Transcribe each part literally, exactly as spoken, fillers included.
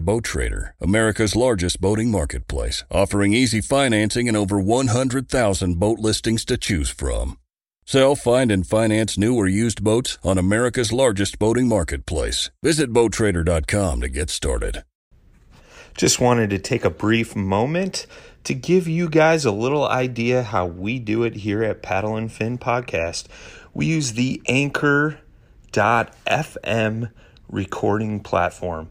Boat Trader, America's largest boating marketplace, offering easy financing and over one hundred thousand boat listings to choose from. Sell, find, and finance new or used boats on America's largest boating marketplace. Visit boat trader dot com to get started. Just wanted to take a brief moment to give you guys a little idea how we do it here at Paddle and Fin Podcast. We use the anchor dot f m recording platform.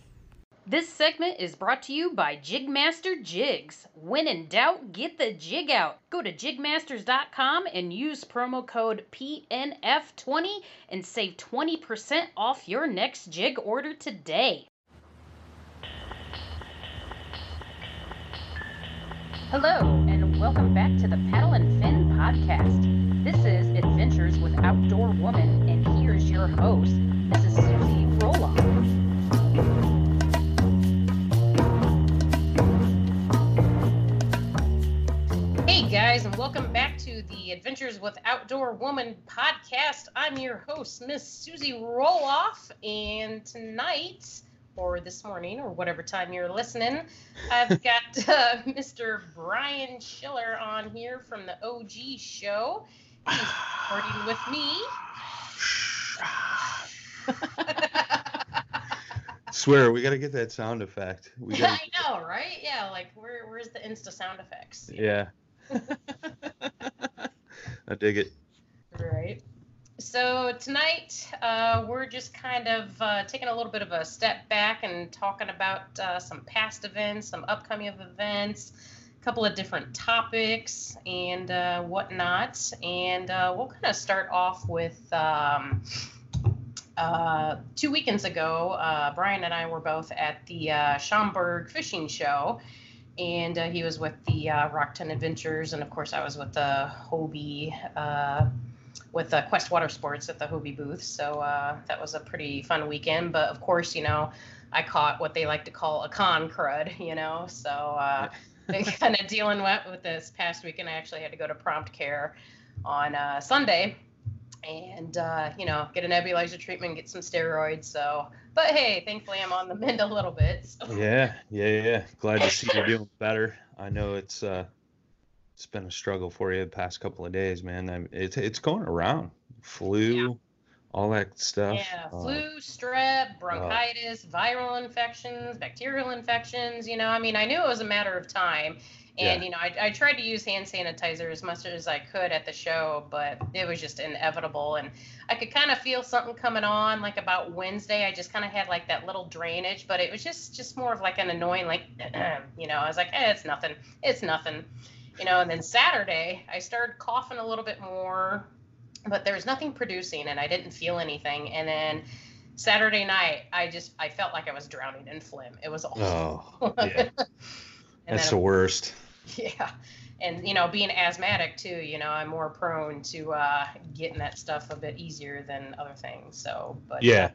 This segment is brought to you by Jigmaster Jigs. When in doubt, get the jig out. Go to jig masters dot com and use promo code P N F twenty and save twenty percent off your next jig order today. Hello, and welcome back to the Paddle and Fin Podcast. This is Adventures with Outdoor Woman, and here's your host, Missus Susie Roloff. Hey guys, and welcome back to the Adventures with Outdoor Woman podcast. I'm your host, Miss Susie Roloff, and tonight, or this morning, or whatever time you're listening, I've got uh, Mister Brian Schiller on here from the O G show. He's recording with me. Swear, we gotta get that sound effect. We gotta... I know, right? Yeah, like where, where's the Insta sound effects? Yeah. I dig it. Right. So tonight, uh, we're just kind of uh, taking a little bit of a step back and talking about uh, some past events, some upcoming events, a couple of different topics and uh, whatnot. And uh, we'll kind of start off with um, uh, two weekends ago, uh, Brian and I were both at the uh, Schaumburg Fishing Show. And uh, he was with the uh, Rockton Adventures, and of course I was with the Hobie, uh, with the Quest Water Sports at the Hobie booth. So uh, that was a pretty fun weekend. But of course, you know, I caught what they like to call a con crud, you know. So uh, kind of dealing with, with this past weekend, I actually had to go to prompt care on uh, Sunday, and uh, you know, get a nebulizer treatment, get some steroids. So. But hey, thankfully I'm on the mend a little bit. So. Yeah, yeah, yeah. Glad to see you doing better. I know it's uh, it's been a struggle for you the past couple of days, man. I'm, it's it's going around. Flu, yeah. All that stuff. Yeah, uh, flu, strep, bronchitis, uh, viral infections, bacterial infections. You know, I mean, I knew it was a matter of time. And, yeah. you know, I, I tried to use hand sanitizer as much as I could at the show, but it was just inevitable. And I could kind of feel something coming on, like about Wednesday. I just kind of had like that little drainage, but it was just, just more of like an annoying, like, you know, I was like, eh, it's nothing. It's nothing. You know, and then Saturday I started coughing a little bit more, but there was nothing producing and I didn't feel anything. And then Saturday night, I just, I felt like I was drowning in phlegm. It was awful. Oh, yeah. And that's then, the worst. Yeah. And, you know, being asthmatic, too, you know, I'm more prone to uh, getting that stuff a bit easier than other things. So, but yeah.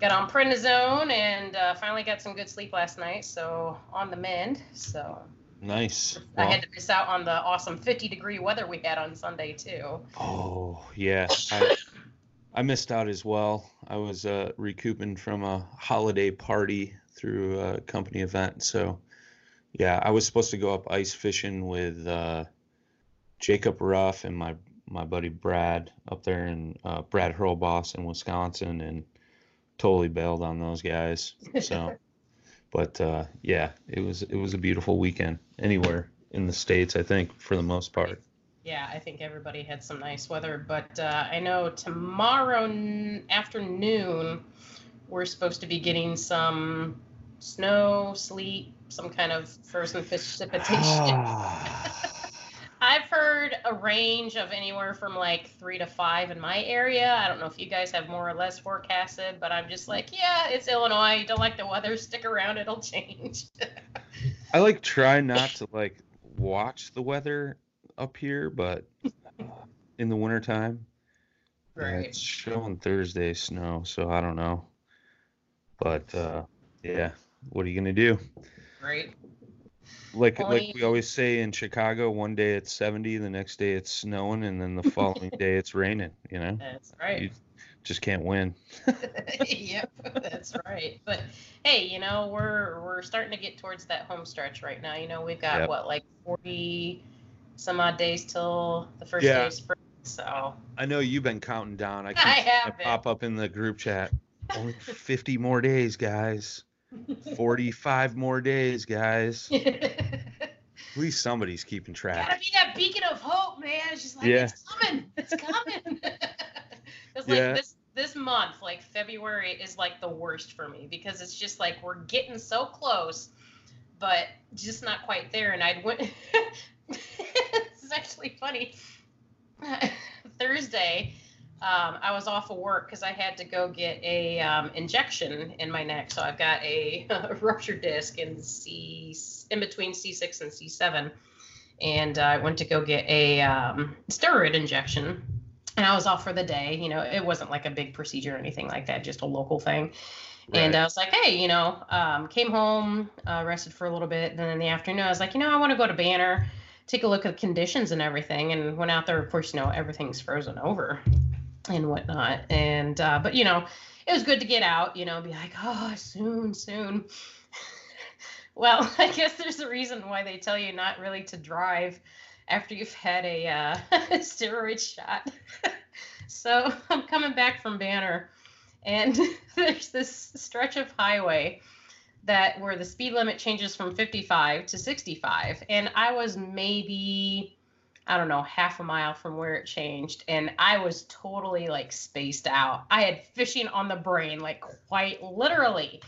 Got on prednisone and uh, finally got some good sleep last night. So on the mend. So nice. I well, had to miss out on the awesome fifty degree weather we had on Sunday, too. Oh, yeah. I, I missed out as well. I was uh, recouping from a holiday party through a company event. So. Yeah, I was supposed to go up ice fishing with uh, Jacob Ruff and my, my buddy Brad up there in uh, Brad Hurlboss in Wisconsin, and totally bailed on those guys. So, but uh, yeah, it was it was a beautiful weekend anywhere in the States, I think, for the most part. Yeah, I think everybody had some nice weather, but uh, I know tomorrow n- afternoon we're supposed to be getting some snow, sleet, some kind of frozen precipitation. I've heard a range of anywhere from like three to five in my area. I don't know if you guys have more or less forecasted, but I'm just like, yeah, it's Illinois. You don't like the weather, stick around, it'll change. I like try not to like watch the weather up here, but in the wintertime, right. Yeah, it's showing Thursday snow, so I don't know. But uh, yeah, what are you gonna do? Right. Like Only... like we always say in Chicago, one day it's seventy, the next day it's snowing, and then the following day it's raining. You know. That's right. You just can't win. Yep, that's right. But hey, you know, we're we're starting to get towards that home stretch right now. You know, we've got yep. what like forty some odd days till the first yeah. day of spring. So I know you've been counting down. I, keep I have it pop up in the group chat. Only fifty more days, guys. forty-five more days, guys. At least somebody's keeping track. Gotta be that beacon of hope, man. It's just like yeah. it's coming. It's coming. It's like yeah. this this month, like February, is like the worst for me because it's just like we're getting so close, but just not quite there. And I'd went. This is actually funny. Thursday, um, I was off of work because I had to go get a um, injection in my neck. So I've got a, a ruptured disc in C in between C six and C seven, and uh, I went to go get a um, steroid injection. And I was off for the day. You know, it wasn't like a big procedure or anything like that, just a local thing. Right. And I was like, hey, you know, um, came home, uh, rested for a little bit. And then in the afternoon, I was like, you know, I want to go to Banner, take a look at the conditions and everything, and went out there. Of course, you know, everything's frozen over and whatnot. And, uh, but, you know, it was good to get out, you know, be like, oh, soon, soon. Well, I guess there's a reason why they tell you not really to drive after you've had a uh, steroid shot. So I'm coming back from Banner, and there's this stretch of highway that where the speed limit changes from fifty-five to sixty-five. And I was maybe, I don't know, half a mile from where it changed. And I was totally like spaced out. I had fishing on the brain, like quite literally.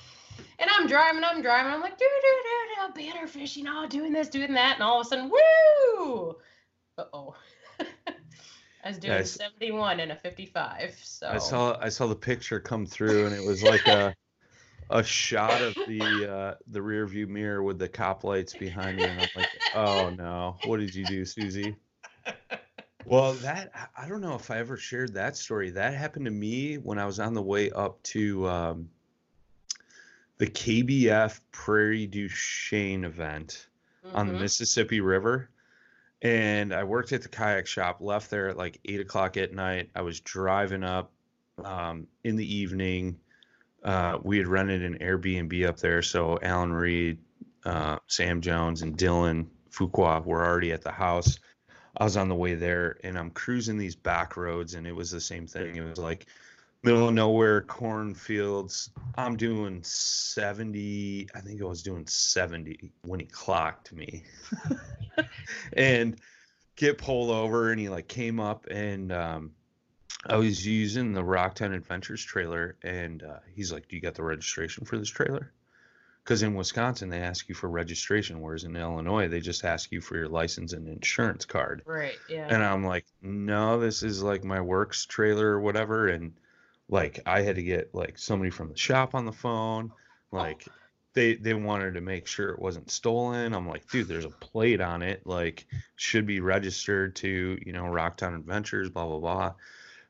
And I'm driving, I'm driving. I'm like, do, do, do, do, banner fishing, all doing this, doing that. And all of a sudden, woo! Uh-oh. I was doing yeah, I, seventy-one and a fifty-five. So I saw I saw the picture come through, and it was like a a shot of the uh, the rear view mirror with the cop lights behind me, and I'm like, oh no, what did you do, Susie? Well, that I don't know if I ever shared that story. That happened to me when I was on the way up to um, the K B F Prairie Duchesne event mm-hmm. on the Mississippi River. And I worked at the kayak shop, left there at like eight o'clock at night. I was driving up um, in the evening. Uh, we had rented an Airbnb up there. So Alan Reed, uh, Sam Jones, and Dylan Fuqua were already at the house. I was on the way there, and I'm cruising these back roads, and it was the same thing. It was like middle of nowhere, cornfields. I'm doing seventy. I think I was doing seventy when he clocked me. And get pulled over, and he like came up, and um I was using the Rockton Adventures trailer, and uh, he's like, do you got the registration for this trailer? Because in Wisconsin they ask you for registration, whereas in Illinois they just ask you for your license and insurance card. Right. Yeah. And I'm like, no, this is like my works trailer or whatever. And like I had to get like somebody from the shop on the phone. Like oh. They they wanted to make sure it wasn't stolen. I'm like, dude, there's a plate on it. Like, should be registered to, you know, Rocktown Adventures, blah, blah, blah.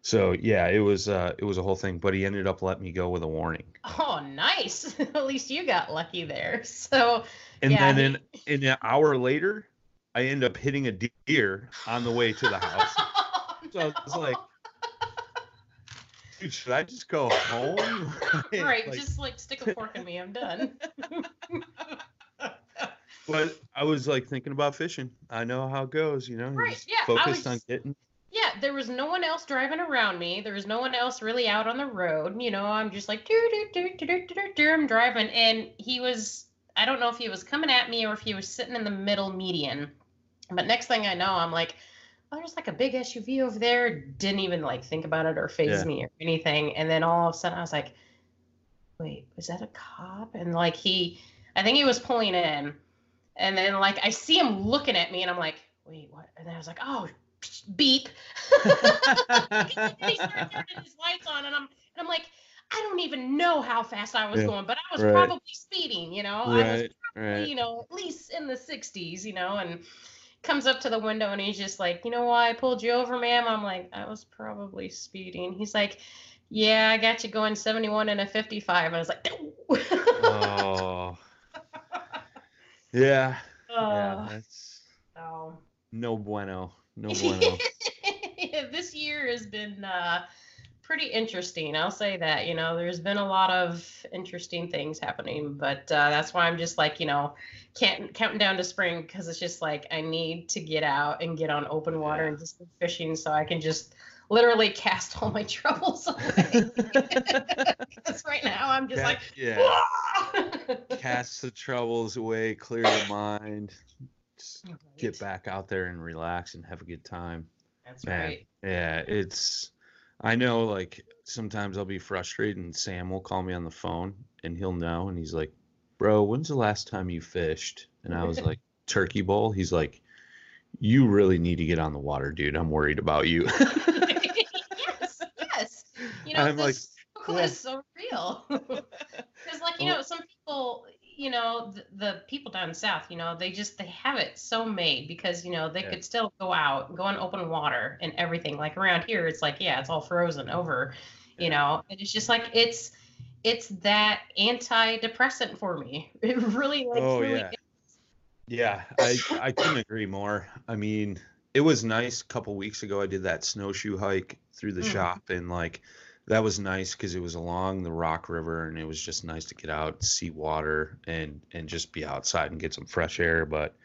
So, yeah, it was uh, it was a whole thing. But he ended up letting me go with a warning. Oh, nice. At least you got lucky there. So, And yeah, then he... in, in an hour later, I end up hitting a deer on the way to the house. Oh, so no. I was like, dude, should I just go home? Right, like, just like stick a fork in me, I'm done. But I was like thinking about fishing. I know how it goes, you know. Right, yeah. Focused I was, on getting. Yeah, there was no one else driving around me. There was no one else really out on the road. You know, I'm just like do do do do do do. I'm driving, and he was. I don't know if he was coming at me or if he was sitting in the middle median. But next thing I know, I'm like, oh, there's like a big S U V over there. Didn't even like think about it or phase yeah. me or anything. And then all of a sudden I was like, wait, was that a cop? And like he, I think he was pulling in. And then like I see him looking at me and I'm like, wait, what? And then I was like, oh, beep. And he started turning his lights on and I'm, and I'm like, I don't even know how fast I was yeah. going, but I was right. probably speeding, you know, right. I was probably, right. you know, at least in the sixties, you know, and comes up to the window and he's just like, you know why I pulled you over, ma'am? I'm like, I was probably speeding. He's like, yeah, I got you going seventy-one and a fifty-five. And I was like, oh, yeah. Uh, yeah, that's oh. no bueno, no bueno. This year has been, uh, pretty interesting. I'll say that, you know, there's been a lot of interesting things happening, but uh, that's why I'm just like, you know, can't counting down to spring because it's just like I need to get out and get on open water and just go fishing so I can just literally cast all my troubles away. Because right now I'm just yeah, like, yeah. Cast the troubles away, clear the mind, just right. get back out there and relax and have a good time. That's Man, right. Yeah, it's. I know, like, sometimes I'll be frustrated and Sam will call me on the phone and he'll know. And he's like, bro, when's the last time you fished? And I was like, turkey bowl. He's like, you really need to get on the water, dude. I'm worried about you. yes, yes. You know, I'm the like, struggle yeah. is so real. Because, like, you know, some people, you know, the, the people down south, you know, they just, they have it so made because, you know, they yeah. could still go out, go in open water and everything. Like around here, it's like, yeah, it's all frozen over, you yeah. know, and it's just like, it's, it's that antidepressant for me. It really, like, oh, really yeah. is. Yeah, I, I couldn't agree more. I mean, it was nice. A couple weeks ago, I did that snowshoe hike through the mm. shop and like, that was nice because it was along the Rock River and it was just nice to get out, see water, and and just be outside and get some fresh air. But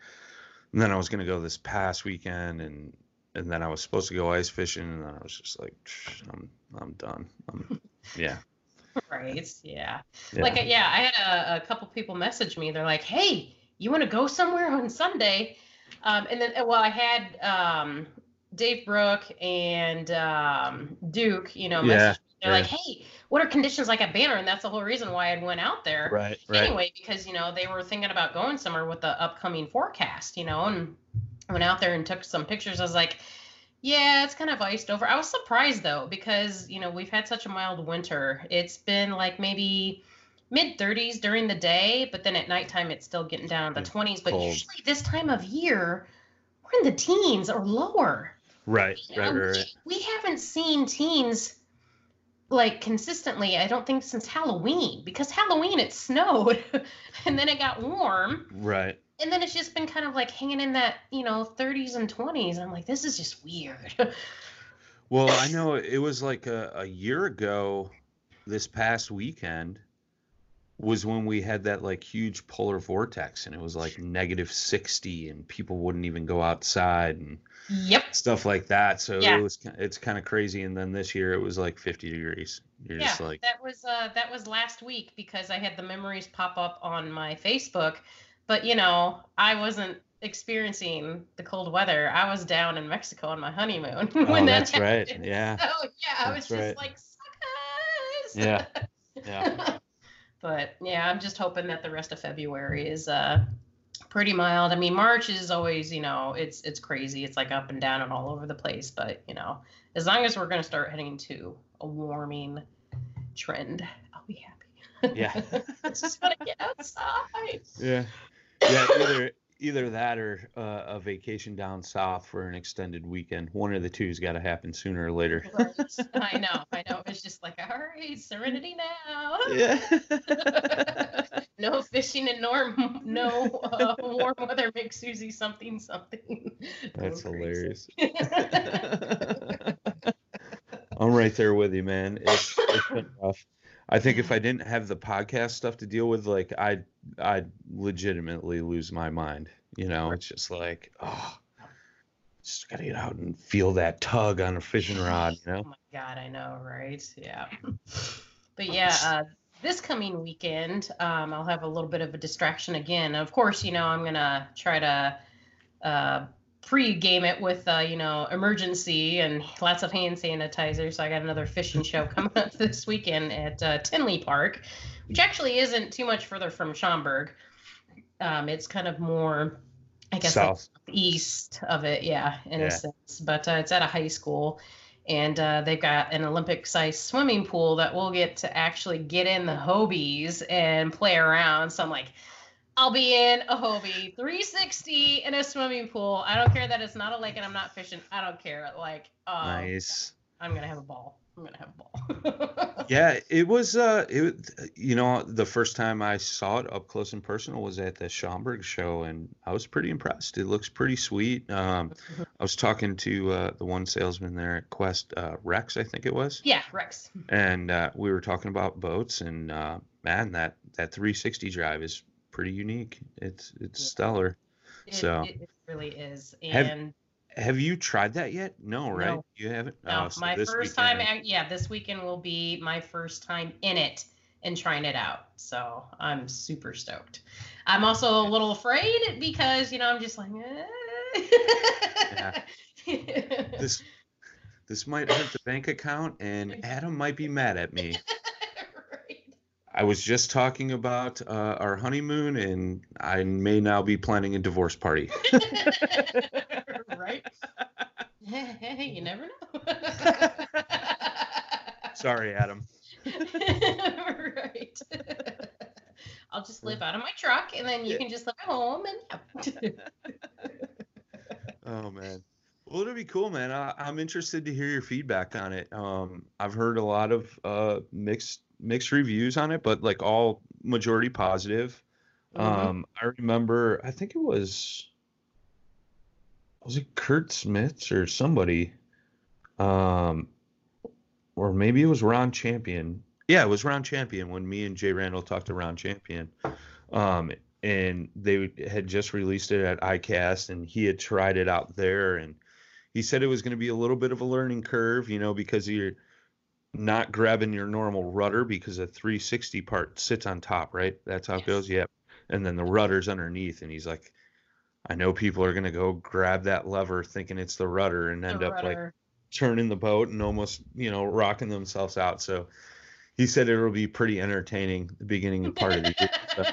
and then I was going to go this past weekend and and then I was supposed to go ice fishing and I was just like, I'm I'm done. I'm, yeah. Right. Yeah. yeah. Like, yeah, I had a, a couple people message me. They're like, hey, you want to go somewhere on Sunday? Um, and then, well, I had um, Dave Brooke and um, Duke, you know, yeah. message They're yeah. like, hey, what are conditions like at Banner? And that's the whole reason why I went out there. Right, right. Anyway, because, you know, they were thinking about going somewhere with the upcoming forecast, you know, and I went out there and took some pictures. I was like, yeah, it's kind of iced over. I was surprised, though, because, you know, we've had such a mild winter. It's been like maybe mid thirties during the day, but then at nighttime it's still getting down in the twenties. But usually this time of year, we're in the teens or lower. Right, you know, right, right, right. We haven't seen teens like consistently, I don't think since Halloween, because Halloween it snowed and then it got warm. Right. And then it's just been kind of like hanging in that, you know, thirties and twenties. I'm like, this is just weird. Well, I know it was like a, a year ago, this past weekend was when we had that like huge polar vortex and it was like negative sixty and people wouldn't even go outside and yep. stuff like that. So yeah. it was, it's kind of crazy. And then this year it was like fifty degrees. You're yeah, just like, that was, uh, that was last week because I had the memories pop up on my Facebook, but you know, I wasn't experiencing the cold weather. I was down in Mexico on my honeymoon. when oh, that that's happened. Right. Yeah. Oh so, yeah. I that's was just right. like, suckers. Yeah. Yeah. But yeah, I'm just hoping that the rest of February is uh, pretty mild. I mean, March is always, you know, it's it's crazy. It's like up and down and all over the place. But, you know, as long as we're going to start heading to a warming trend, I'll be happy. Yeah. I just want to get outside. Yeah. Yeah, either, either that or uh, a vacation down south for an extended weekend. One of the two has got to happen sooner or later. Right. I know. I know. It's just like, all right, serenity now. Yeah. No fishing and norm, no uh, warm weather makes Susie something, something. That's hilarious. I'm right there with you, man. It's, it's been rough. I think if I didn't have the podcast stuff to deal with, like I'd, I'd legitimately lose my mind. You know, it's just like, oh, just gotta get out and feel that tug on a fishing rod. You know? Oh my God, I know, right? Yeah. But yeah, uh, this coming weekend, um, I'll have a little bit of a distraction again. Of course, you know, I'm gonna try to uh, pre-game it with, uh, you know, emergency and lots of hand sanitizer. So I got another fishing show coming up this weekend at uh, Tinley Park, which actually isn't too much further from Schaumburg. Um, it's kind of more, I guess, like east of it. Yeah, in yeah. a sense. But uh, it's at a high school. And uh, they've got an Olympic-sized swimming pool that we'll get to actually get in the Hobies and play around. So I'm like, I'll be in a Hobie three sixty in a swimming pool. I don't care that it's not a lake and I'm not fishing. I don't care. Like, um, nice. I'm gonna have a ball. I'm gonna have a ball. Yeah, it was. Uh, it you know the first time I saw it up close and personal was at the Schaumburg show, and I was pretty impressed. It looks pretty sweet. Um, I was talking to uh, the one salesman there at Quest, uh, Rex, I think it was. Yeah, Rex. And uh, we were talking about boats, and uh, man, that that three sixty drive is pretty unique. It's it's yeah. stellar. It, so it really is. And have, have you tried that yet? No, right? No. You haven't. No, oh, so my first weekend. time. Yeah, this weekend will be my first time in it and trying it out. So I'm super stoked. I'm also a little afraid because you know I'm just like. Eh. Yeah. This this might hurt the bank account, and Adam might be mad at me. I was just talking about uh, our honeymoon, and I may now be planning a divorce party. Right? Hey, you never know. Sorry, Adam. Right. I'll just live out of my truck, and then you yeah. can just live at home. And oh, man. Well, it'll be cool, man. I, I'm interested to hear your feedback on it. Um, I've heard a lot of uh, mixed mixed reviews on it, but like all majority positive. Mm-hmm. Um, I remember, I think it was, was it Kurt Smith or somebody? Um, or maybe it was Ron Champion. Yeah, it was Ron Champion when me and Jay Randall talked to Ron Champion. Um, and they had just released it at iCast, and he had tried it out there. And he said it was going to be a little bit of a learning curve, you know, because you're not grabbing your normal rudder, because a three sixty part sits on top, right? That's how yes. it goes. Yeah. And then the rudder's underneath. And he's like, I know people are going to go grab that lever thinking it's the rudder and the end rudder. up like turning the boat and almost, you know, rocking themselves out. So he said it'll be pretty entertaining the beginning part of the year. So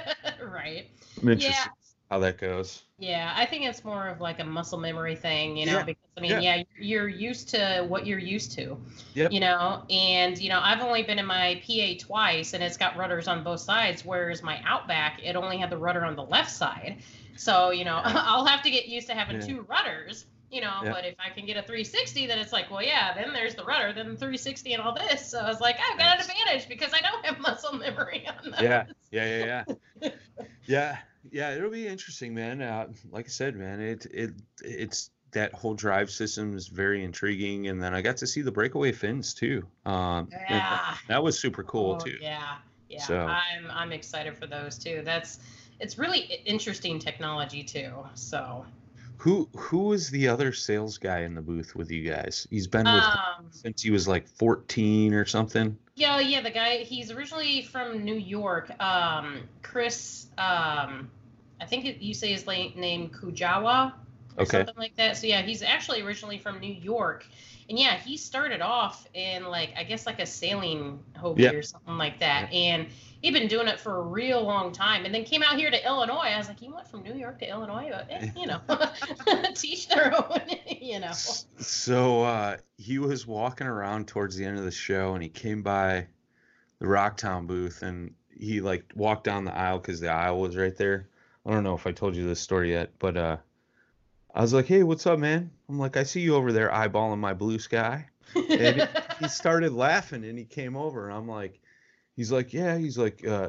right. I'm interested yeah. how that goes. Yeah. I think it's more of like a muscle memory thing, you know, yeah. because I mean, yeah. yeah, you're used to what you're used to, yep. you know, and, you know, I've only been in my P A twice, and it's got rudders on both sides, whereas my Outback, it only had the rudder on the left side. So, you know, yeah. I'll have to get used to having yeah. two rudders, you know, yeah. but if I can get a three sixty, then it's like, well, yeah, then there's the rudder, then the three sixty and all this. So I was like, I've got nice. an advantage because I don't have muscle memory on that. Yeah, yeah, yeah, yeah. yeah, yeah, it'll be interesting, man. Uh, like I said, man, it it it's. that whole drive system is very intriguing. And then I got to see the breakaway fins too. Um, yeah. That was super cool oh, too. Yeah. Yeah. So. I'm, I'm excited for those too. That's, it's really interesting technology too. So who, who is the other sales guy in the booth with you guys? He's been with um, since he was like fourteen or something. Yeah. Yeah. The guy, he's originally from New York. Um, Chris, um, I think you say his name Kujawa. Or okay. something like that. So yeah, he's actually originally from New York, and yeah, he started off in like I guess like a sailing hobby yeah. or something like that, yeah. and he'd been doing it for a real long time, and then came out here to Illinois. I was like, you went from New York to Illinois, but eh, you know, teach their own, you know. So uh, he was walking around towards the end of the show, and he came by the Rocktown booth, and he like walked down the aisle because the aisle was right there. I don't know if I told you this story yet, but. uh I was like, hey, what's up, man? I'm like, I see you over there eyeballing my blue sky. And he started laughing, and he came over, and I'm like, he's like, yeah, he's like, uh,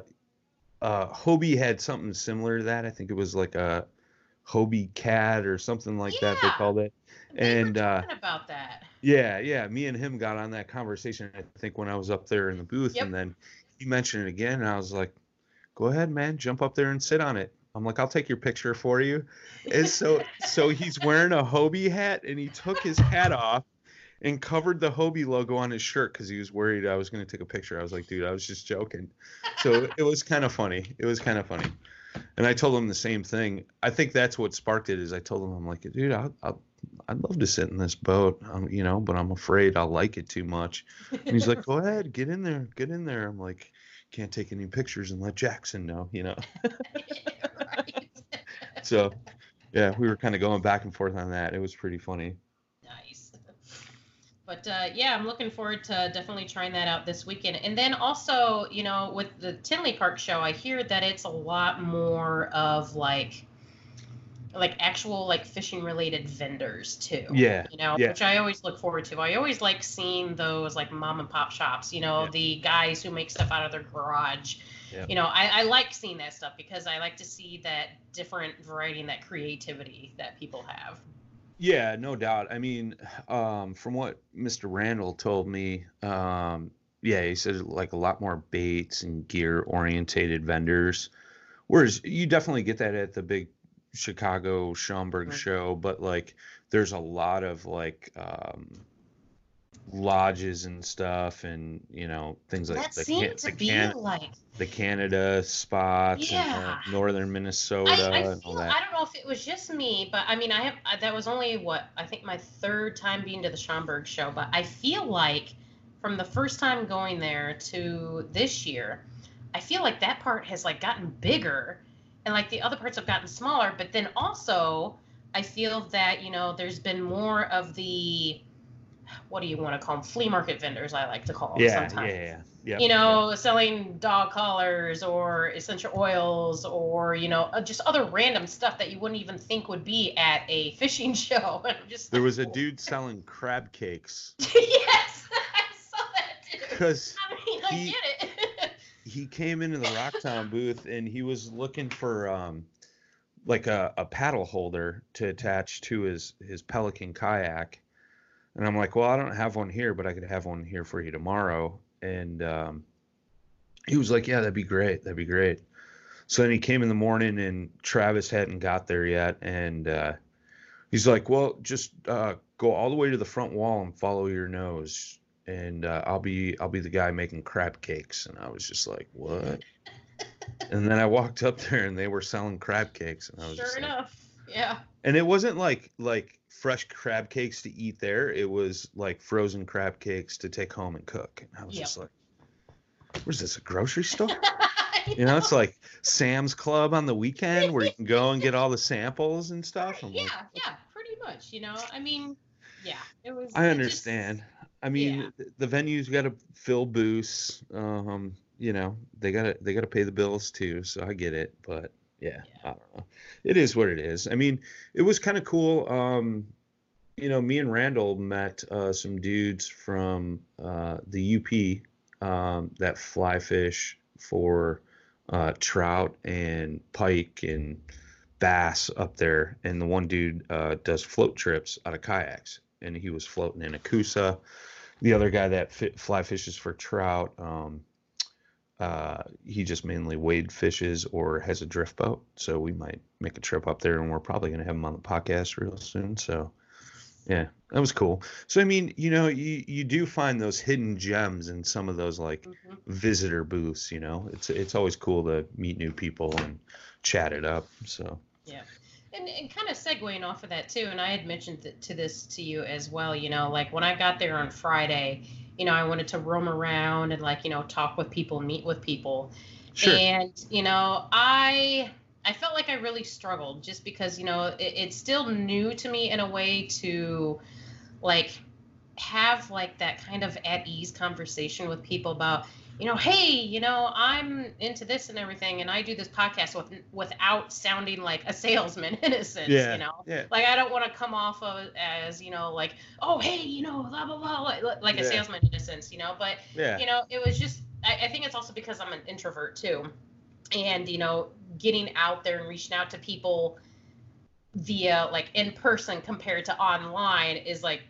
uh, Hobie had something similar to that. I think it was like a Hobie cat or something like yeah, that they called it. They and, were talking uh, about that. Yeah, yeah. Me and him got on that conversation, I think, when I was up there in the booth. Yep. And then he mentioned it again, and I was like, go ahead, man, jump up there and sit on it. I'm like, I'll take your picture for you. And so so he's wearing a Hobie hat, and he took his hat off and covered the Hobie logo on his shirt because he was worried I was going to take a picture. I was like, dude, I was just joking. So it was kind of funny. It was kind of funny. And I told him the same thing. I think that's what sparked it. Is I told him, I'm like, dude, I, I, I'd love to sit in this boat, um, you know, but I'm afraid I'll like it too much. And he's like, go ahead, get in there, get in there. I'm like, can't take any pictures and let Jackson know, you know. Right. So, yeah, we were kind of going back and forth on that. It was pretty funny. Nice. But, uh, yeah, I'm looking forward to definitely trying that out this weekend. And then also, you know, with the Tinley Park show, I hear that it's a lot more of, like, like actual, like, fishing-related vendors, too. Yeah. You know, yeah. Which I always look forward to. I always like seeing those, like, mom-and-pop shops, you know, yeah. the guys who make stuff out of their garage. Yeah. You know, I, I like seeing that stuff because I like to see that different variety and that creativity that people have. Yeah, no doubt. I mean, um, from what Mister Randall told me, um, yeah, he said like a lot more baits and gear orientated vendors, whereas you definitely get that at the big Chicago Schaumburg mm-hmm. show. But like, there's a lot of like um, lodges and stuff, and you know things like that the, seemed the, to the, be Can- like... the Canada spots, yeah. and uh, northern Minnesota. I, I and feel, all that. I don't know if it was just me, but I mean, I have I, that was only what I think my third time being to the Schaumburg show, but I feel like from the first time going there to this year, I feel like that part has like gotten bigger, and like the other parts have gotten smaller. But then also, I feel that you know there's been more of the what do you want to call them? Flea market vendors, I like to call them yeah, sometimes. Yeah, yeah, yeah. You know, yeah. selling dog collars or essential oils or, you know, just other random stuff that you wouldn't even think would be at a fishing show. Just there like, was a dude selling crab cakes. Yes, I saw that dude. Because I mean, I he, get it. He came into the Rocktown booth and he was looking for um, like a, a paddle holder to attach to his, his Pelican kayak. And I'm like, well, I don't have one here, but I could have one here for you tomorrow. And um, he was like, yeah, that'd be great. That'd be great. So then he came in the morning and Travis hadn't got there yet. And uh, he's like, well, just uh, go all the way to the front wall and follow your nose. And uh, I'll be I'll be the guy making crab cakes. And I was just like, what? And then I walked up there and they were selling crab cakes. And I was sure just enough. Like, yeah. And it wasn't like like fresh crab cakes to eat there. It was like frozen crab cakes to take home and cook. And I was yep. just like, "Where's this? A grocery store?" know. You know, it's like Sam's Club on the weekend where you can go and get all the samples and stuff. I'm yeah, like, yeah, pretty much. You know, I mean, yeah, it was. I understand. Just, I mean, yeah. the venue's got to fill booths. Um, you know, they gotta they gotta pay the bills too. So I get it, but. Yeah, yeah. I don't know. It is what it is. I mean, it was kind of cool. Um, you know, me and Randall met uh, some dudes from uh, the U P um, that fly fish for uh, trout and pike and bass up there. And the one dude uh, does float trips out of kayaks, and he was floating in a Coosa. The other guy that fit, fly fishes for trout, um, Uh, he just mainly wade fishes or has a drift boat. So we might make a trip up there, and we're probably going to have him on the podcast real soon. So yeah, that was cool. So, I mean, you know, you, you do find those hidden gems in some of those like mm-hmm. visitor booths, you know, it's, it's always cool to meet new people and chat it up. So, yeah. And, and kind of segueing off of that too. And I had mentioned th- to this to you as well, you know, like when I got there on Friday, you know, I wanted to roam around and like, you know, talk with people, meet with people. Sure. And, you know, I, I felt like I really struggled just because, you know, it, it's still new to me in a way to like have like that kind of at ease conversation with people about, you know, hey, you know, I'm into this and everything, and I do this podcast with, without sounding like a salesman, in a sense, yeah, you know? Yeah. Like, I don't want to come off of as, you know, like, oh, hey, you know, blah, blah, blah, like yeah. a salesman, in a sense, you know? But, yeah. you know, it was just, I, I think it's also because I'm an introvert, too. And, you know, getting out there and reaching out to people via, like, in person compared to online is, like,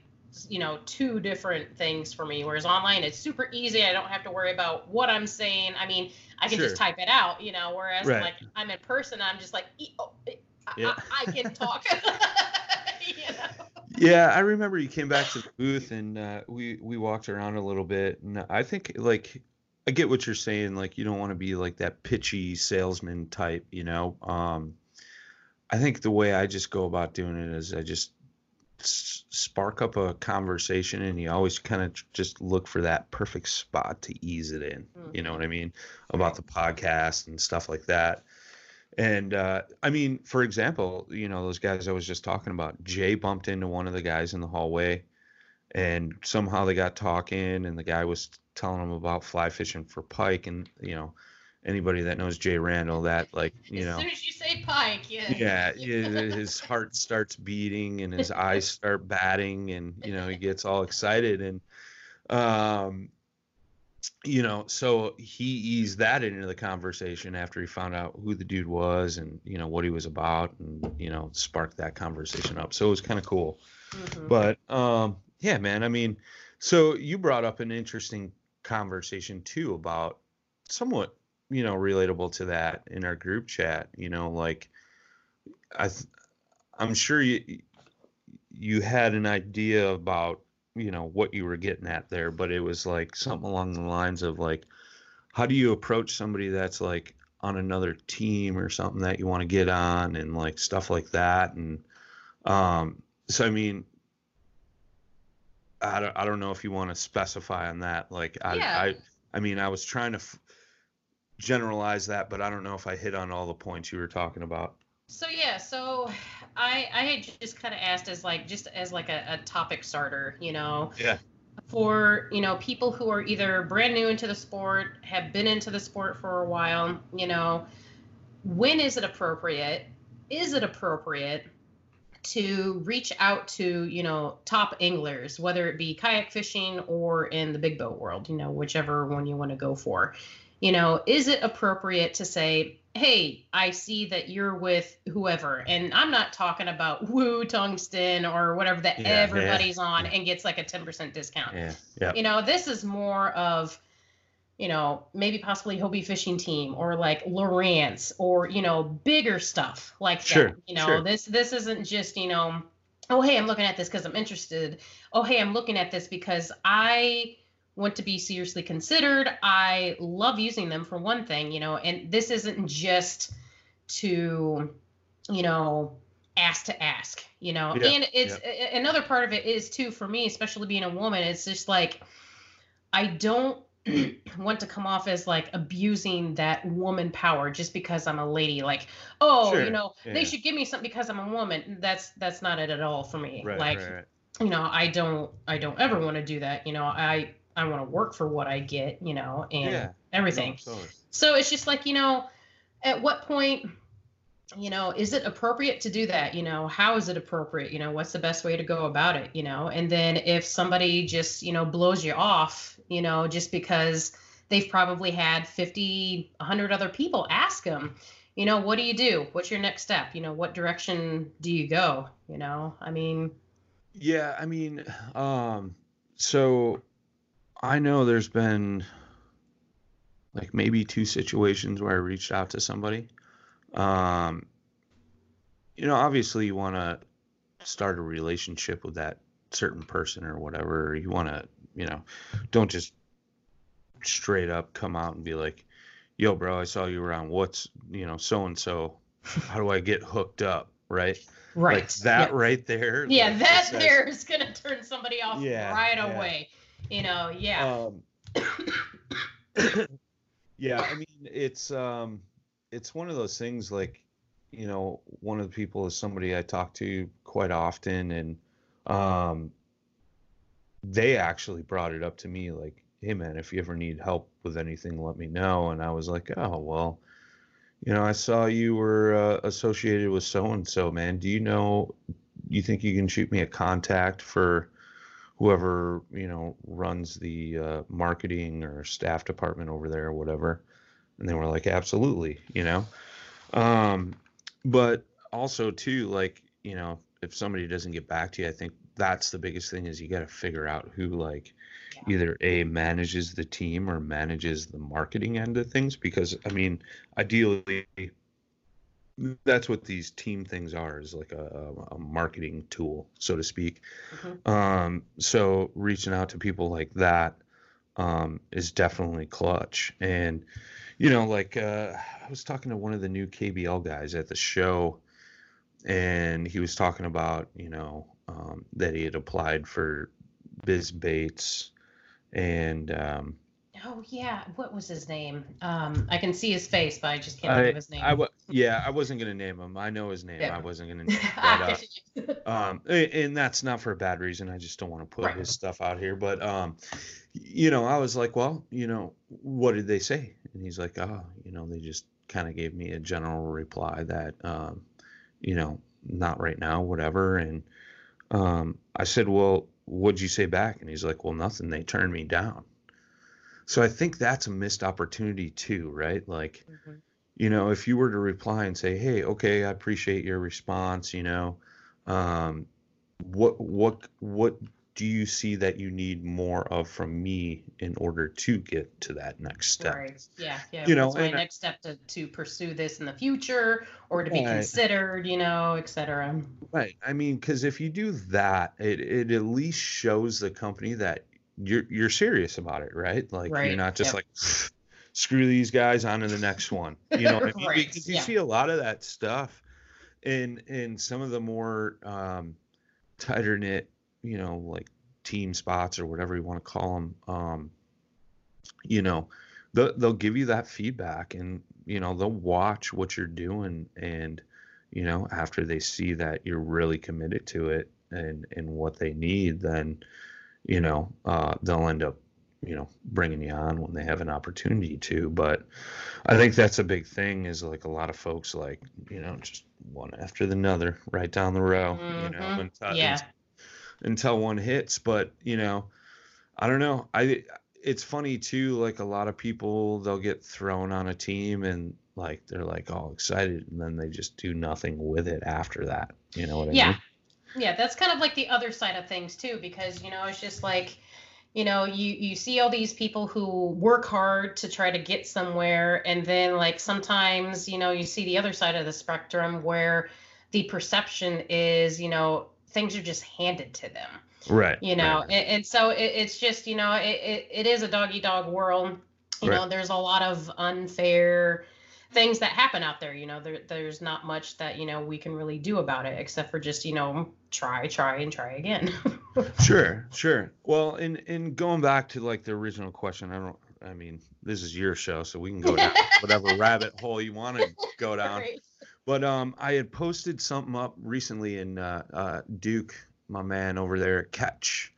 you know, two different things for me, whereas online it's super easy. I don't have to worry about what I'm saying. I mean, I can sure. just type it out, you know, whereas right. like I'm in person, I'm just like, oh, I, yeah. I, I can talk. You know? Yeah, I remember you came back to the booth and uh, we, we walked around a little bit, and I think like I get what you're saying. Like, you don't want to be like that pitchy salesman type, you know? Um, I think the way I just go about doing it is I just s- spark up a conversation, and you always kind of tr- just look for that perfect spot to ease it in. Mm-hmm. You know what I mean? About the podcast and stuff like that. And, uh, I mean, for example, you know, those guys I was just talking about, Jay bumped into one of the guys in the hallway, and somehow they got talking, and the guy was telling him about fly fishing for pike. And, you know, anybody that knows Jay Randall, that, like, you as know, as soon as you say pike, yeah, yeah, yeah, his heart starts beating and his eyes start batting, and, you know, he gets all excited. And, um, you know, so he eased that into the conversation after he found out who the dude was and, you know, what he was about, and, you know, sparked that conversation up. So it was kind of cool. Mm-hmm. But, um, yeah, man, I mean, so you brought up an interesting conversation too about somewhat, you know, relatable to that in our group chat, you know, like I, th- I'm sure you, you had an idea about, you know, what you were getting at there, but it was like something along the lines of like, how do you approach somebody that's like on another team or something that you want to get on, and like stuff like that. And, um, so, I mean, I don't, I don't know if you want to specify on that. Like, I, yeah. I, I mean, I was trying to f- generalize that, but I don't know if I hit on all the points you were talking about. So, yeah, so I, I had just kind of asked as like, just as like a, a topic starter, you know, yeah, for, you know, people who are either brand new into the sport, have been into the sport for a while, you know, when is it appropriate? Is it appropriate to reach out to, you know, top anglers, whether it be kayak fishing or in the big boat world, you know, whichever one you want to go for? You know, is it appropriate to say, hey, I see that you're with whoever, and I'm not talking about Woo Tungsten or whatever that yeah, everybody's yeah, on yeah. and gets like a ten percent discount. Yeah, yeah. You know, this is more of, you know, maybe possibly Hobie Fishing Team or like Lowrance or, you know, bigger stuff like sure, that. You know, sure. this this isn't just, you know, oh, hey, I'm looking at this because I'm interested. Oh, hey, I'm looking at this because I want to be seriously considered. I love using them for one thing, you know, and this isn't just to, you know, ask to ask, you know, yeah, and it's yeah. another part of it is too, for me, especially being a woman, it's just like, I don't want to come off as like abusing that woman power just because I'm a lady, like, oh, sure, you know, yeah. they should give me something because I'm a woman. That's, that's not it at all for me. Right, like, right, right. you know, I don't, I don't ever want to do that. You know, I, I want to work for what I get, you know, and yeah, everything. No, so it's just like, you know, at what point, you know, is it appropriate to do that? You know, how is it appropriate? You know, what's the best way to go about it? You know, and then if somebody just, you know, blows you off, you know, just because they've probably had fifty, a hundred other people ask them, you know, what do you do? What's your next step? You know, what direction do you go? You know, I mean. Yeah, I mean, um, so. I know there's been like maybe two situations where I reached out to somebody. Um, you know, obviously you want to start a relationship with that certain person or whatever. You want to, you know, don't just straight up come out and be like, yo, bro, I saw you around. What's, you know, so-and-so, how do I get hooked up? Right. Right. Like that yeah. right there. Yeah. Like that says, there is going to turn somebody off yeah, right yeah. away. You know, yeah. Um, yeah, I mean, it's um, it's one of those things like, you know, one of the people is somebody I talk to quite often, and um, they actually brought it up to me like, hey, man, if you ever need help with anything, let me know. And I was like, oh, well, you know, I saw you were uh, associated with so-and-so, man. Do you know, you think you can shoot me a contact for whoever, you know, runs the uh, marketing or staff department over there or whatever? And they were like, absolutely, you know. Um, but also, too, like, you know, if somebody doesn't get back to you, I think that's the biggest thing is you got to figure out who, like, yeah. either A, manages the team or manages the marketing end of things. Because, I mean, ideally, that's what these team things are, is like a, a marketing tool, so to speak. Mm-hmm. Um, so reaching out to people like that, um, is definitely clutch. And, you know, like uh, I was talking to one of the new K B L guys at the show, and he was talking about, you know, um, that he had applied for Biz Baits and, um, oh yeah, what was his name? Um, I can see his face, but I just can't think of his name. I, I w- yeah, I wasn't gonna name him. I know his name. Yeah. I wasn't gonna name him. But, uh, um, and, and that's not for a bad reason. I just don't want to put right. his stuff out here. But um, you know, I was like, well, you know, what did they say? And he's like, oh, you know, they just kind of gave me a general reply that, um, you know, not right now, whatever. And um, I said, well, what'd you say back? And he's like, well, nothing. They turned me down. So I think that's a missed opportunity too, right? Like, mm-hmm. you know, if you were to reply and say, hey, okay, I appreciate your response, you know, um, what, what, what do you see that you need more of from me in order to get to that next step? Right. Yeah. Yeah. You know, my next step to, to pursue this in the future or to be right. considered, you know, et cetera. Right. I mean, 'cause if you do that, it, it at least shows the company that you're you're serious about it, right? Like right. you're not just yep. like, screw these guys, on to the next one. You know, right. you, because you yeah. see a lot of that stuff in in some of the more um, tighter knit, you know, like team spots or whatever you want to call them. Um, you know, they'll, they'll give you that feedback, and you know they'll watch what you're doing, and you know after they see that you're really committed to it and and what they need, then. You know, uh, they'll end up, you know, bringing you on when they have an opportunity to. But I think that's a big thing is like a lot of folks like, you know, just one after the another right down the row, mm-hmm. you know, until, yeah. until one hits. But, you know, I don't know. I It's funny, too, like a lot of people, they'll get thrown on a team and like they're like all excited and then they just do nothing with it after that. You know what I yeah. mean? Yeah, that's kind of like the other side of things, too, because, you know, it's just like, you know, you, you see all these people who work hard to try to get somewhere. And then, like, sometimes, you know, you see the other side of the spectrum where the perception is, you know, things are just handed to them. Right. You know, right. And, and so it, it's just, you know, it, it, it is a dog-eat-dog world. You right. know, there's a lot of unfair things that happen out there, you know, there, there's not much that, you know, we can really do about it except for just, you know, try, try and try again. Sure. Sure. Well, in, in going back to like the original question, I don't, I mean, this is your show, so we can go down whatever rabbit hole you want to go down. Right. But, um, I had posted something up recently in, uh, uh, Duke, my man over there at Catch,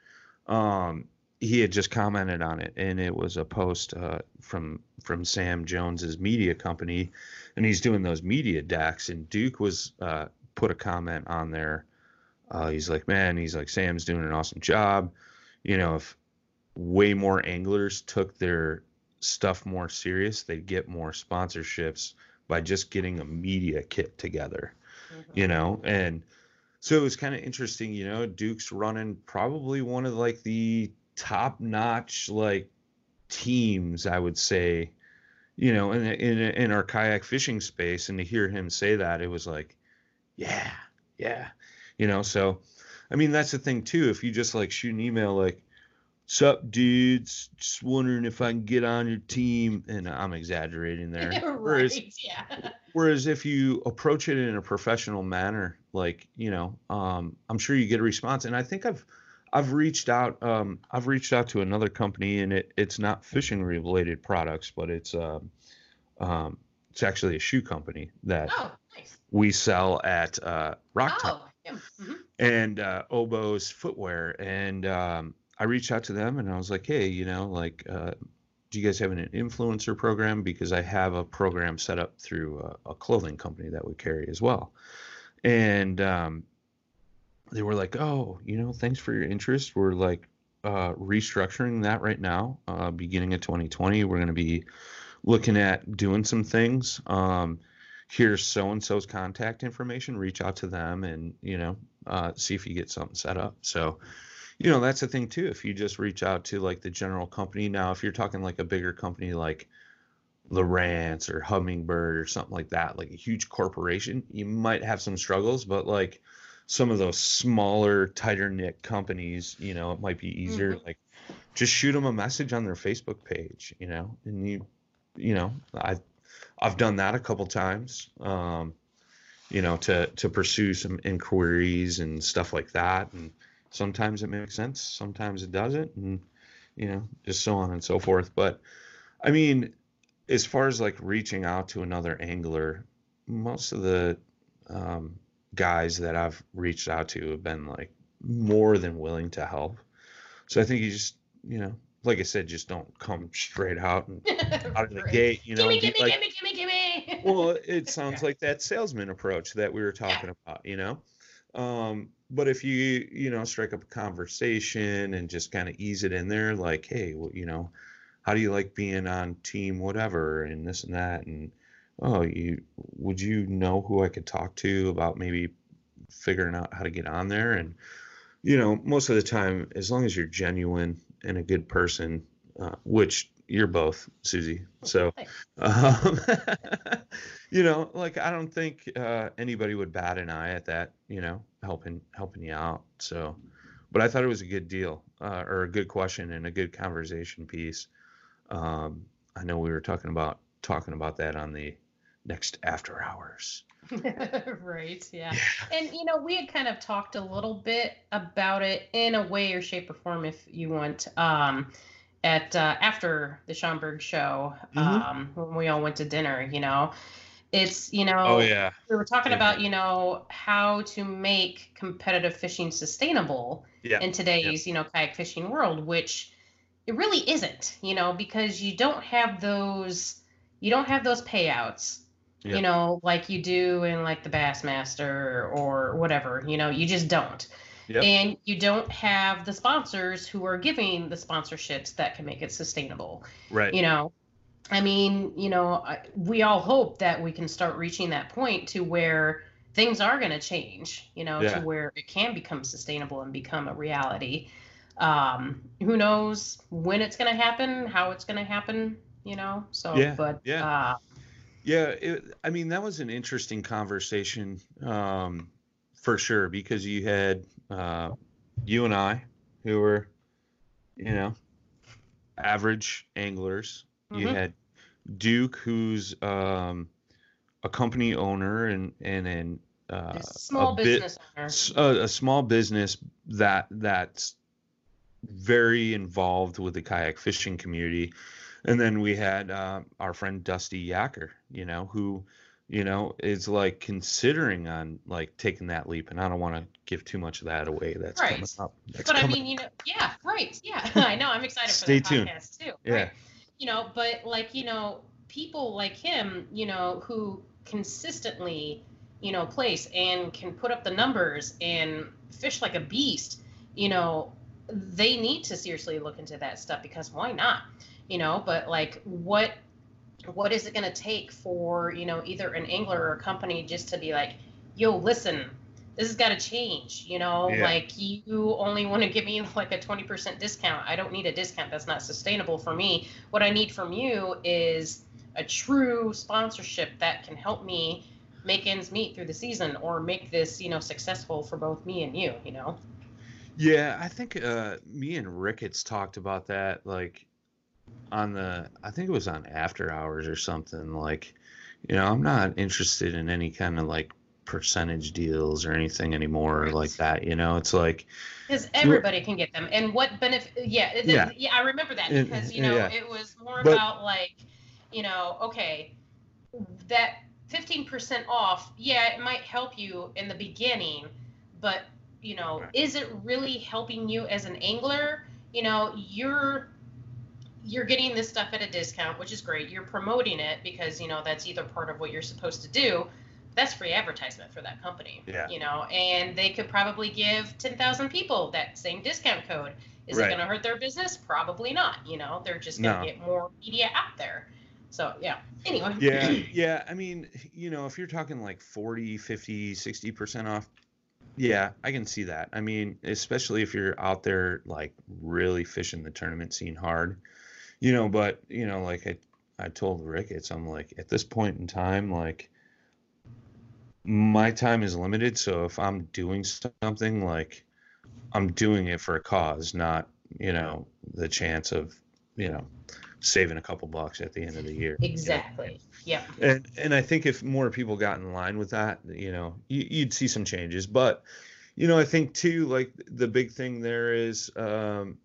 um, he had just commented on it, and it was a post uh, from from Sam Jones's media company, and he's doing those media decks. And Duke was uh, put a comment on there. Uh, he's like, man, he's like, Sam's doing an awesome job. You know, if way more anglers took their stuff more serious, they'd get more sponsorships by just getting a media kit together. Mm-hmm. You know, and so it was kind of interesting. You know, Duke's running probably one of like the top-notch like teams, I would say, you know, in in in our kayak fishing space, and to hear him say that, it was like, yeah, yeah, you know. So, I mean, that's the thing too. If you just like shoot an email like, "Sup, dudes, just wondering if I can get on your team," and I'm exaggerating there. Right, whereas, yeah. whereas if you approach it in a professional manner, like you know, um, I'm sure you get a response, and I think I've. I've reached out. Um, I've reached out to another company, and it, it's not fishing-related products, but it's um, um, it's actually a shoe company that oh, nice. we sell at uh, Rockton oh, yeah. mm-hmm. and uh, Oboe's Footwear. And um, I reached out to them, and I was like, "Hey, you know, like, uh, do you guys have an influencer program? Because I have a program set up through a, a clothing company that we carry as well." And um, they were like, oh, you know, thanks for your interest. We're like uh, restructuring that right now. Uh, beginning of twenty twenty, we're going to be looking at doing some things. Um, here's so-and-so's contact information. Reach out to them and, you know, uh, see if you get something set up. So, you know, that's the thing, too. If you just reach out to like the general company. Now, if you're talking like a bigger company like Lowrance or Hummingbird or something like that, like a huge corporation, you might have some struggles, but like, some of those smaller, tighter knit companies, you know, it might be easier. Mm-hmm. Like just shoot them a message on their Facebook page, you know, and you, you know, I, I've done that a couple times, um, you know, to, to pursue some inquiries and stuff like that. And sometimes it makes sense, sometimes it doesn't, and, you know, just so on and so forth. But I mean, as far as like reaching out to another angler, most of the um, guys that I've reached out to have been like more than willing to help. So I think you just, you know, like I said, just don't come straight out and out of the gate, you know. Gimme, gimme, like, gimme, gimme, gimme. Well, it sounds like that salesman approach that we were talking about, you know. Um, but if you, you know, strike up a conversation and just kind of ease it in there, like, hey, well, you know, how do you like being on team whatever and this and that? And, oh, you would you know who I could talk to about maybe figuring out how to get on there? And, you know, most of the time, as long as you're genuine and a good person, uh, which you're both, Susie. So, um, you know, like, I don't think uh, anybody would bat an eye at that, you know, helping helping you out. So, but I thought it was a good deal, uh, or a good question and a good conversation piece. Um, I know we were talking about talking about that on the next After Hours. Right. Yeah. yeah. And, you know, we had kind of talked a little bit about it in a way or shape or form, if you want, um, at, uh, after the Schaumburg show, mm-hmm. um, when we all went to dinner, you know, it's, you know, oh, yeah. we were talking yeah. about, you know, how to make competitive fishing sustainable yeah. in today's, yeah. you know, kayak fishing world, which it really isn't, you know, because you don't have those, you don't have those payouts. Yep. You know, like you do in like the Bassmaster or whatever, you know, you just don't. Yep. And you don't have the sponsors who are giving the sponsorships that can make it sustainable. Right. You know, I mean, you know, we all hope that we can start reaching that point to where things are going to change, you know, yeah. to where it can become sustainable and become a reality. Um, who knows when it's going to happen, how it's going to happen, you know, so, yeah. but, yeah. uh, Yeah, it, I mean, that was an interesting conversation, um, for sure, because you had uh, you and I, who were, you know, average anglers. Mm-hmm. You had Duke, who's um, a company owner and and an uh, a small a business bit, owner, a, a small business that that's very involved with the kayak fishing community. And then we had uh, our friend Dusty Yacker, you know, who, you know, is like considering on like taking that leap. And I don't want to give too much of that away. That's right. Coming up. That's but coming. I mean, you know, yeah, right. Yeah, I know. I'm excited for the podcast too. Yeah. Right? You know, but like, you know, people like him, you know, who consistently, you know, place and can put up the numbers and fish like a beast, you know, they need to seriously look into that stuff because why not? You know, but like, what, what is it going to take for, you know, either an angler or a company just to be like, yo, listen, this has got to change, you know, yeah. like you only want to give me like a twenty percent discount. I don't need a discount. That's not sustainable for me. What I need from you is a true sponsorship that can help me make ends meet through the season or make this, you know, successful for both me and you, you know? Yeah. I think, uh, me and Ricketts talked about that. Like, on the, I think it was on After Hours or something, like, you know, I'm not interested in any kind of like percentage deals or anything anymore right. like that, you know, it's like. Because everybody can get them. And what benefit, yeah, yeah, yeah, I remember that because, you know, yeah. it was more but, about like, you know, okay, that fifteen percent off, yeah, it might help you in the beginning, but, you know, right. is it really helping you as an angler? You know, you're, you're getting this stuff at a discount, which is great. You're promoting it because, you know, that's either part of what you're supposed to do. That's free advertisement for that company, yeah. you know, and they could probably give ten thousand people that same discount code. Is right. it going to hurt their business? Probably not. You know, they're just going to no. get more media out there. So, yeah. Anyway. Yeah. Yeah. I mean, you know, if you're talking like forty, fifty, sixty percent off, yeah, I can see that. I mean, especially if you're out there like really fishing the tournament scene hard. You know, but, you know, like I, I told Ricketts, I'm like, at this point in time, like, my time is limited. So if I'm doing something, like, I'm doing it for a cause, not you know, the chance of, you know, saving a couple bucks at the end of the year. Exactly. You know? Yeah. And and I think if more people got in line with that, you know, you, you'd see some changes. But, you know, I think too, like the big thing there is, um,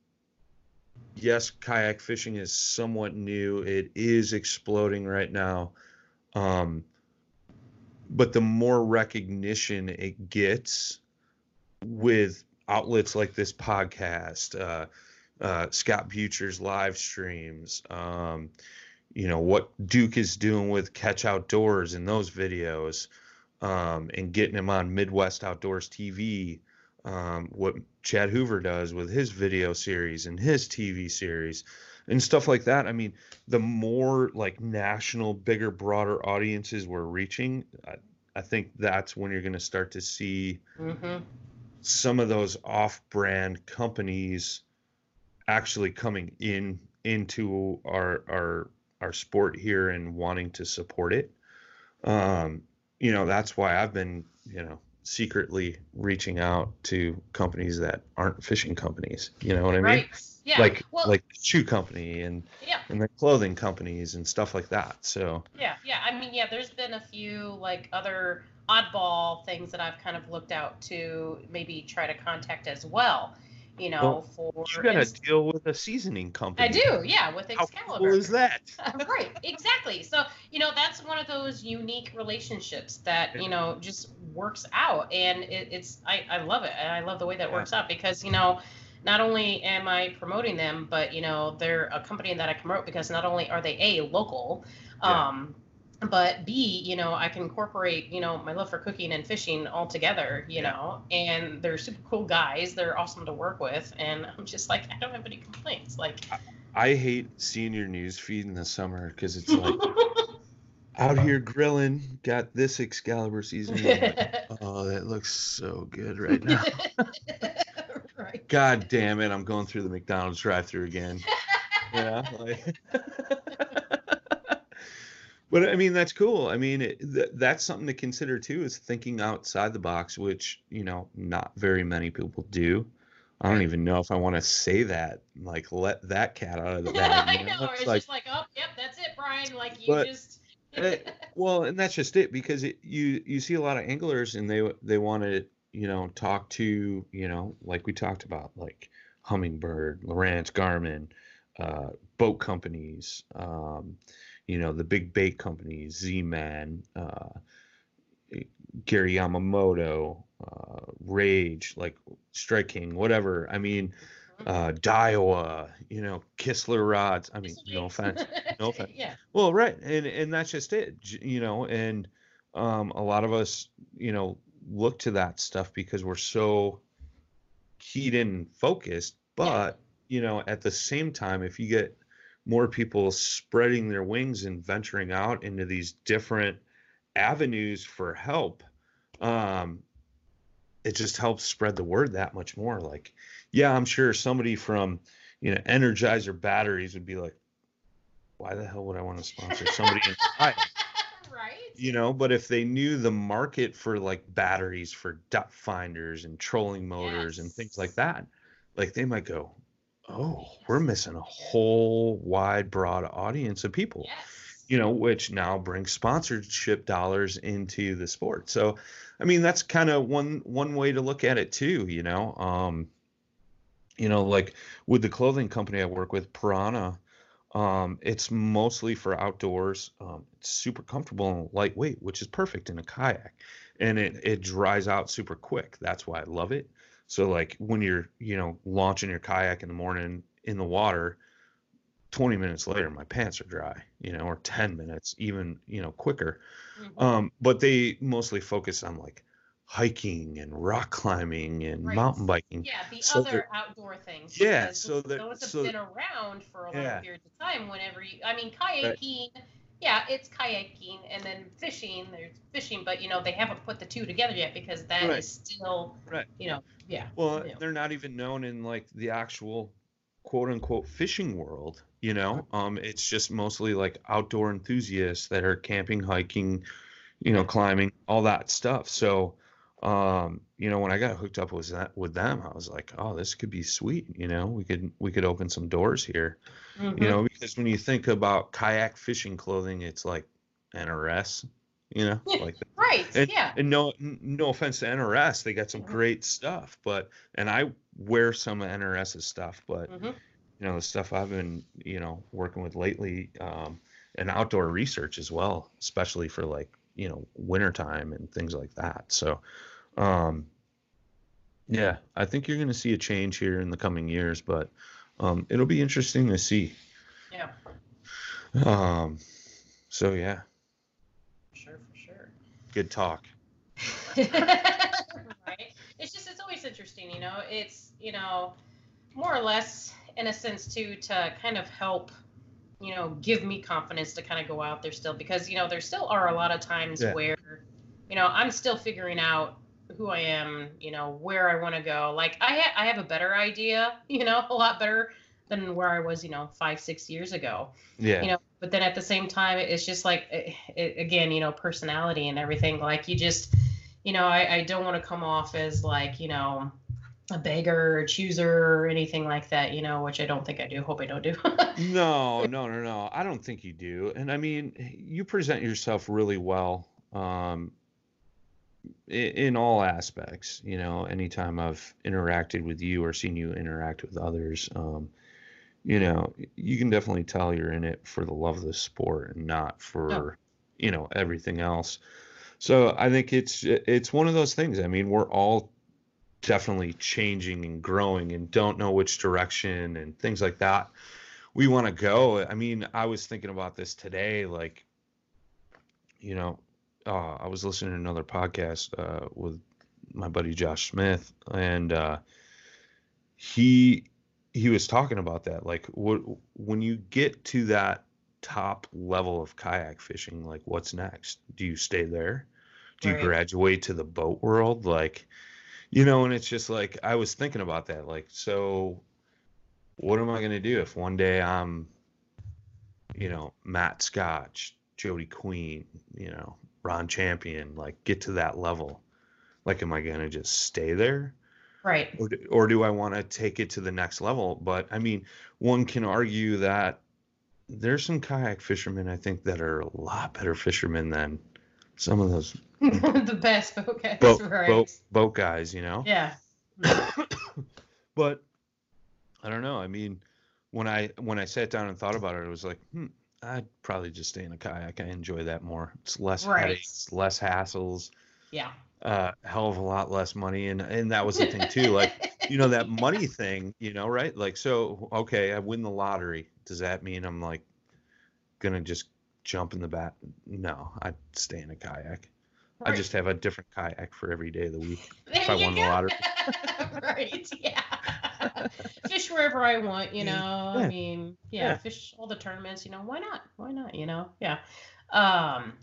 yes, kayak fishing is somewhat new. It is exploding right now. Um, but the more recognition it gets with outlets like this podcast, uh, uh, Scott Butcher's live streams, um, you know, what Duke is doing with Catch Outdoors in those videos, um, and getting him on Midwest Outdoors T V, um, what Chad Hoover does with his video series and his T V series and stuff like that. I mean, the more like national, bigger, broader audiences we're reaching, I, I think that's when you're going to start to see mm-hmm. some of those off-brand companies actually coming in into our our our sport here and wanting to support it. Um, you know, that's why I've been, you know, secretly reaching out to companies that aren't fishing companies. You know what I mean? Right. Yeah. Like well, like the shoe company and yeah. and the clothing companies and stuff like that. So yeah, yeah. I mean, yeah. There's been a few like other oddball things that I've kind of looked out to maybe try to contact as well. You know, well, for you got to deal with a seasoning company. I do, yeah, with Excalibur. How cool is that? Right, exactly. So, you know, that's one of those unique relationships that, you know, just works out, and it, it's I, I love it, and I love the way that yeah. works out because, you know, not only am I promoting them, but you know, they're a company that I promote because not only are they a local, yeah. um, but B, you know, I can incorporate, you know, my love for cooking and fishing all together, you yeah. know, and they're super cool guys. They're awesome to work with. And I'm just like, I don't have any complaints. Like, I, I hate seeing your news feed in the summer because it's like out here grilling, got this Excalibur season. Like, oh, that looks so good right now. Right. God damn it. I'm going through the McDonald's drive-through again. Yeah. Like, but I mean, that's cool. I mean, it, th- that's something to consider too, is thinking outside the box, which, you know, not very many people do. I don't even know if I want to say that, like, let that cat out of the bag. I know. It's like, just like, oh, yep, that's it, Brian. Like, you but, just. it, well, and that's just it, because it, you, you see a lot of anglers and they, they want to, you know, talk to, you know, like we talked about, like Hummingbird, Lowrance, Garmin, uh, boat companies, um, you know, the big bait companies, Z-Man, uh, Gary Yamamoto, uh, Rage, like Strike King, whatever. I mean, uh, Daiwa, you know, Kistler rods. I mean, no offense, no offense. Yeah. Well, right. And, and that's just it, you know, and, um, a lot of us, you know, look to that stuff because we're so keyed in and focused, but yeah. you know, at the same time, if you get more people spreading their wings and venturing out into these different avenues for help, um, it just helps spread the word that much more. Like, yeah, I'm sure somebody from, you know, Energizer Batteries would be like, why the hell would I want to sponsor somebody in Right. You know, but if they knew the market for like batteries for depth finders and trolling motors yes. and things like that, like they might go, oh, we're missing a whole wide, broad audience of people, yes. you know, which now brings sponsorship dollars into the sport. So, I mean, that's kind of one one way to look at it too, you know. Um, you know, like with the clothing company I work with, Piranha, um, it's mostly for outdoors. Um, it's super comfortable and lightweight, which is perfect in a kayak. And it, it dries out super quick. That's why I love it. So like when you're, you know, launching your kayak in the morning in the water, twenty minutes later, my pants are dry, you know, or ten minutes, even, you know, quicker. Mm-hmm. Um, but they mostly focus on like hiking and rock climbing and right. mountain biking. Yeah. The so other outdoor things. Yeah. So that, those have so, been around for a long yeah. period of time. Whenever you, I mean, kayaking, right. yeah, it's kayaking and then fishing, there's fishing, but you know, they haven't put the two together yet because that right. is still, right. you know, yeah. Well, you know. They're not even known in like the actual quote unquote fishing world, you know, um, it's just mostly like outdoor enthusiasts that are camping, hiking, you know, climbing, all that stuff. So, um, you know, when I got hooked up with that, with them, I was like, oh, this could be sweet. You know, we could, we could open some doors here, mm-hmm. you know, because when you think about kayak fishing clothing, it's like N R S, you know, like that. Right. And, yeah. And no, no offense to N R S. They got some mm-hmm. great stuff, but, and I wear some of NRS's stuff, but mm-hmm. you know, the stuff I've been, you know, working with lately, um, and outdoor research as well, especially for like, you know, wintertime and things like that. So, um, yeah, I think you're going to see a change here in the coming years, but, um, it'll be interesting to see. Yeah. Um, so yeah. Sure. For sure. Good talk. Right. It's just, it's always interesting, you know, it's, you know, more or less in a sense too, to kind of help, you know, give me confidence to kind of go out there still, because, you know, there still are a lot of times yeah. where, you know, I'm still figuring out who I am, you know, where I want to go. Like I, ha I have a better idea, you know, a lot better than where I was, you know, five, six years ago, yeah. you know, but then at the same time, it's just like, it, it, again, you know, personality and everything, like you just, you know, I, I don't want to come off as like, you know, a beggar or chooser or anything like that, you know, which I don't think I do. Hope I don't do. no, no, no, no. I don't think you do. And I mean, you present yourself really well, um, in, in all aspects, you know, anytime I've interacted with you or seen you interact with others, um, you know, you can definitely tell you're in it for the love of the sport and not for, no. you know, everything else. So I think it's, it's one of those things. I mean, we're all definitely changing and growing and don't know which direction and things like that we want to go. I mean, I was thinking about this today, like, you know, uh, I was listening to another podcast, uh, with my buddy, Josh Smith. And, uh, he, he was talking about that. Like what, when you get to that top level of kayak fishing, like what's next? Do you stay there? Do you graduate to the boat world? Like, you know, and it's just like, I was thinking about that. Like, so what am I going to do if one day I'm, you know, Matt Scotch, Jody Queen, you know, Ron Champion, like get to that level? Like, am I going to just stay there? Right. Or, or do I want to take it to the next level? But I mean, one can argue that there's some kayak fishermen, I think, that are a lot better fishermen than some of those the best boat guys, boat, right. boat, boat guys, you know? Yeah. But I don't know. I mean, when I, when I sat down and thought about it, it was like, hmm, I'd probably just stay in a kayak. I enjoy that more. It's less right. headaches, less hassles. Yeah. Uh, hell of a lot less money. And, and that was the thing too. Like, you know, that money thing, you know, right? Like, so, okay, I win the lottery. Does that mean I'm like going to just jump in the bat? No, I'd stay in a kayak. Right. I just have a different kayak for every day of the week there if I won go. the lottery. Right, yeah. Fish wherever I want, you know. Yeah. I mean, yeah, yeah, fish all the tournaments, you know. Why not? Why not, you know? Yeah. Um,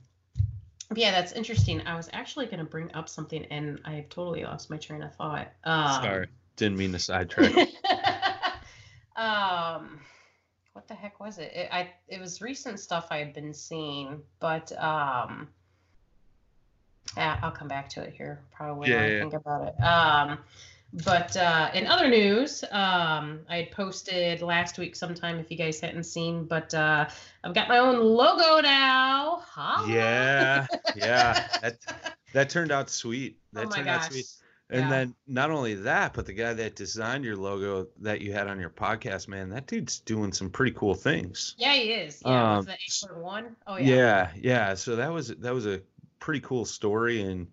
yeah, that's interesting. I was actually going to bring up something, and I've totally lost my train of thought. Um, Sorry, didn't mean to sidetrack. um, what the heck was it? It, I, it was recent stuff I had been seeing, but... Um, Uh, I'll come back to it here probably yeah, when I yeah. think about it. Um, but uh, in other news, um, I had posted last week sometime if you guys hadn't seen, but uh, I've got my own logo now. Huh? Yeah, yeah. That, that turned out sweet. That oh my turned gosh. out sweet. And yeah. then not only that, but the guy that designed your logo that you had on your podcast, man, that dude's doing some pretty cool things. Yeah, he is. Yeah, um, was that eight forty-one? Oh yeah. Yeah, yeah. So that was that was a pretty cool story, and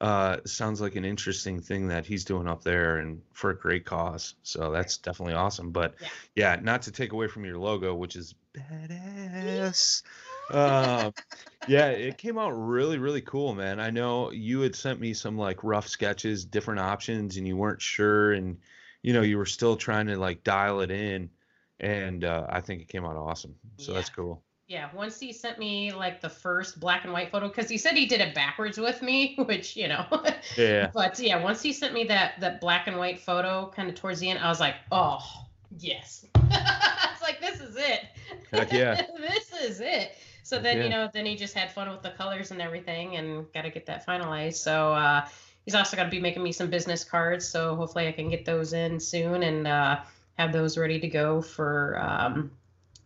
uh sounds like an interesting thing that he's doing up there and for a great cause, so that's definitely awesome. But yeah, yeah not to take away from your logo, which is badass. um yeah, it came out really really cool, man. I know you had sent me some like rough sketches, different options, and you weren't sure, and you know you were still trying to like dial it in, and uh I think it came out awesome, so yeah. that's cool. Yeah, once he sent me like the first black and white photo, because he said he did it backwards with me, which, you know. Yeah. But yeah, once he sent me that that black and white photo kind of towards the end, I was like, oh, yes. It's like, this is it. Heck yeah. This is it. So then, yeah. you know, then he just had fun with the colors and everything and got to get that finalized. So uh, he he's also going to be making me some business cards, so hopefully I can get those in soon and uh, have those ready to go for um,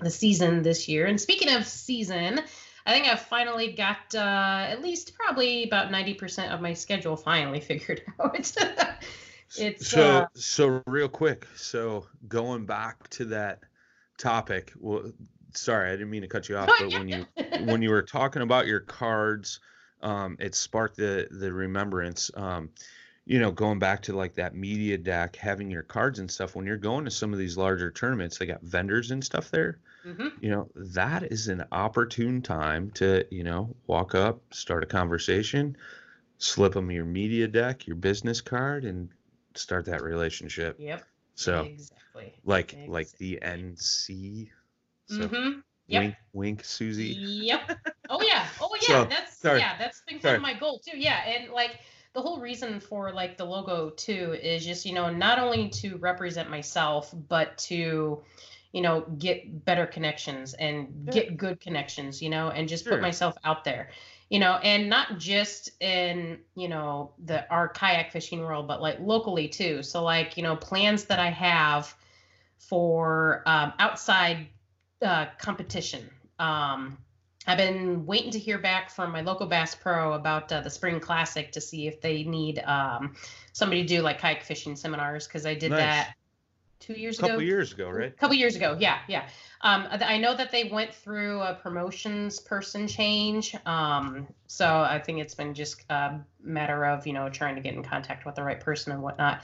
the season this year. And speaking of season, I think I've finally got uh, at least probably about ninety percent of my schedule finally figured out. It's so uh, so real quick. So going back to that topic, well, sorry, I didn't mean to cut you off, but when you when you were talking about your cards, um, it sparked the the remembrance. Um, you know, going back to like that media deck, having your cards and stuff. When you're going to some of these larger tournaments, they got vendors and stuff there. Mm-hmm. You know, that is an opportune time to, you know, walk up, start a conversation, slip them your media deck, your business card, and start that relationship. Yep. So exactly. Like exactly. Like the N C. So mm-hmm. Yep. Wink, wink, Susie. Yep. Oh yeah. Oh yeah. So, that's sorry. yeah. That's been kind of my goal too. Yeah, and like the whole reason for like the logo too is just, you know, not only to represent myself, but to, you know, get better connections and sure. get good connections, you know, and just sure. put myself out there. You know, and not just in, you know, the our kayak fishing world, but like locally too. So like, you know, plans that I have for um, outside uh, competition. Um, I've been waiting to hear back from my local Bass Pro about uh, the Spring Classic to see if they need um, somebody to do like kayak fishing seminars, because I did nice. that two years ago. A couple years ago, right? A couple years ago, yeah, yeah. Um, I know that they went through a promotions person change, um, so I think it's been just a matter of, you know, trying to get in contact with the right person and whatnot.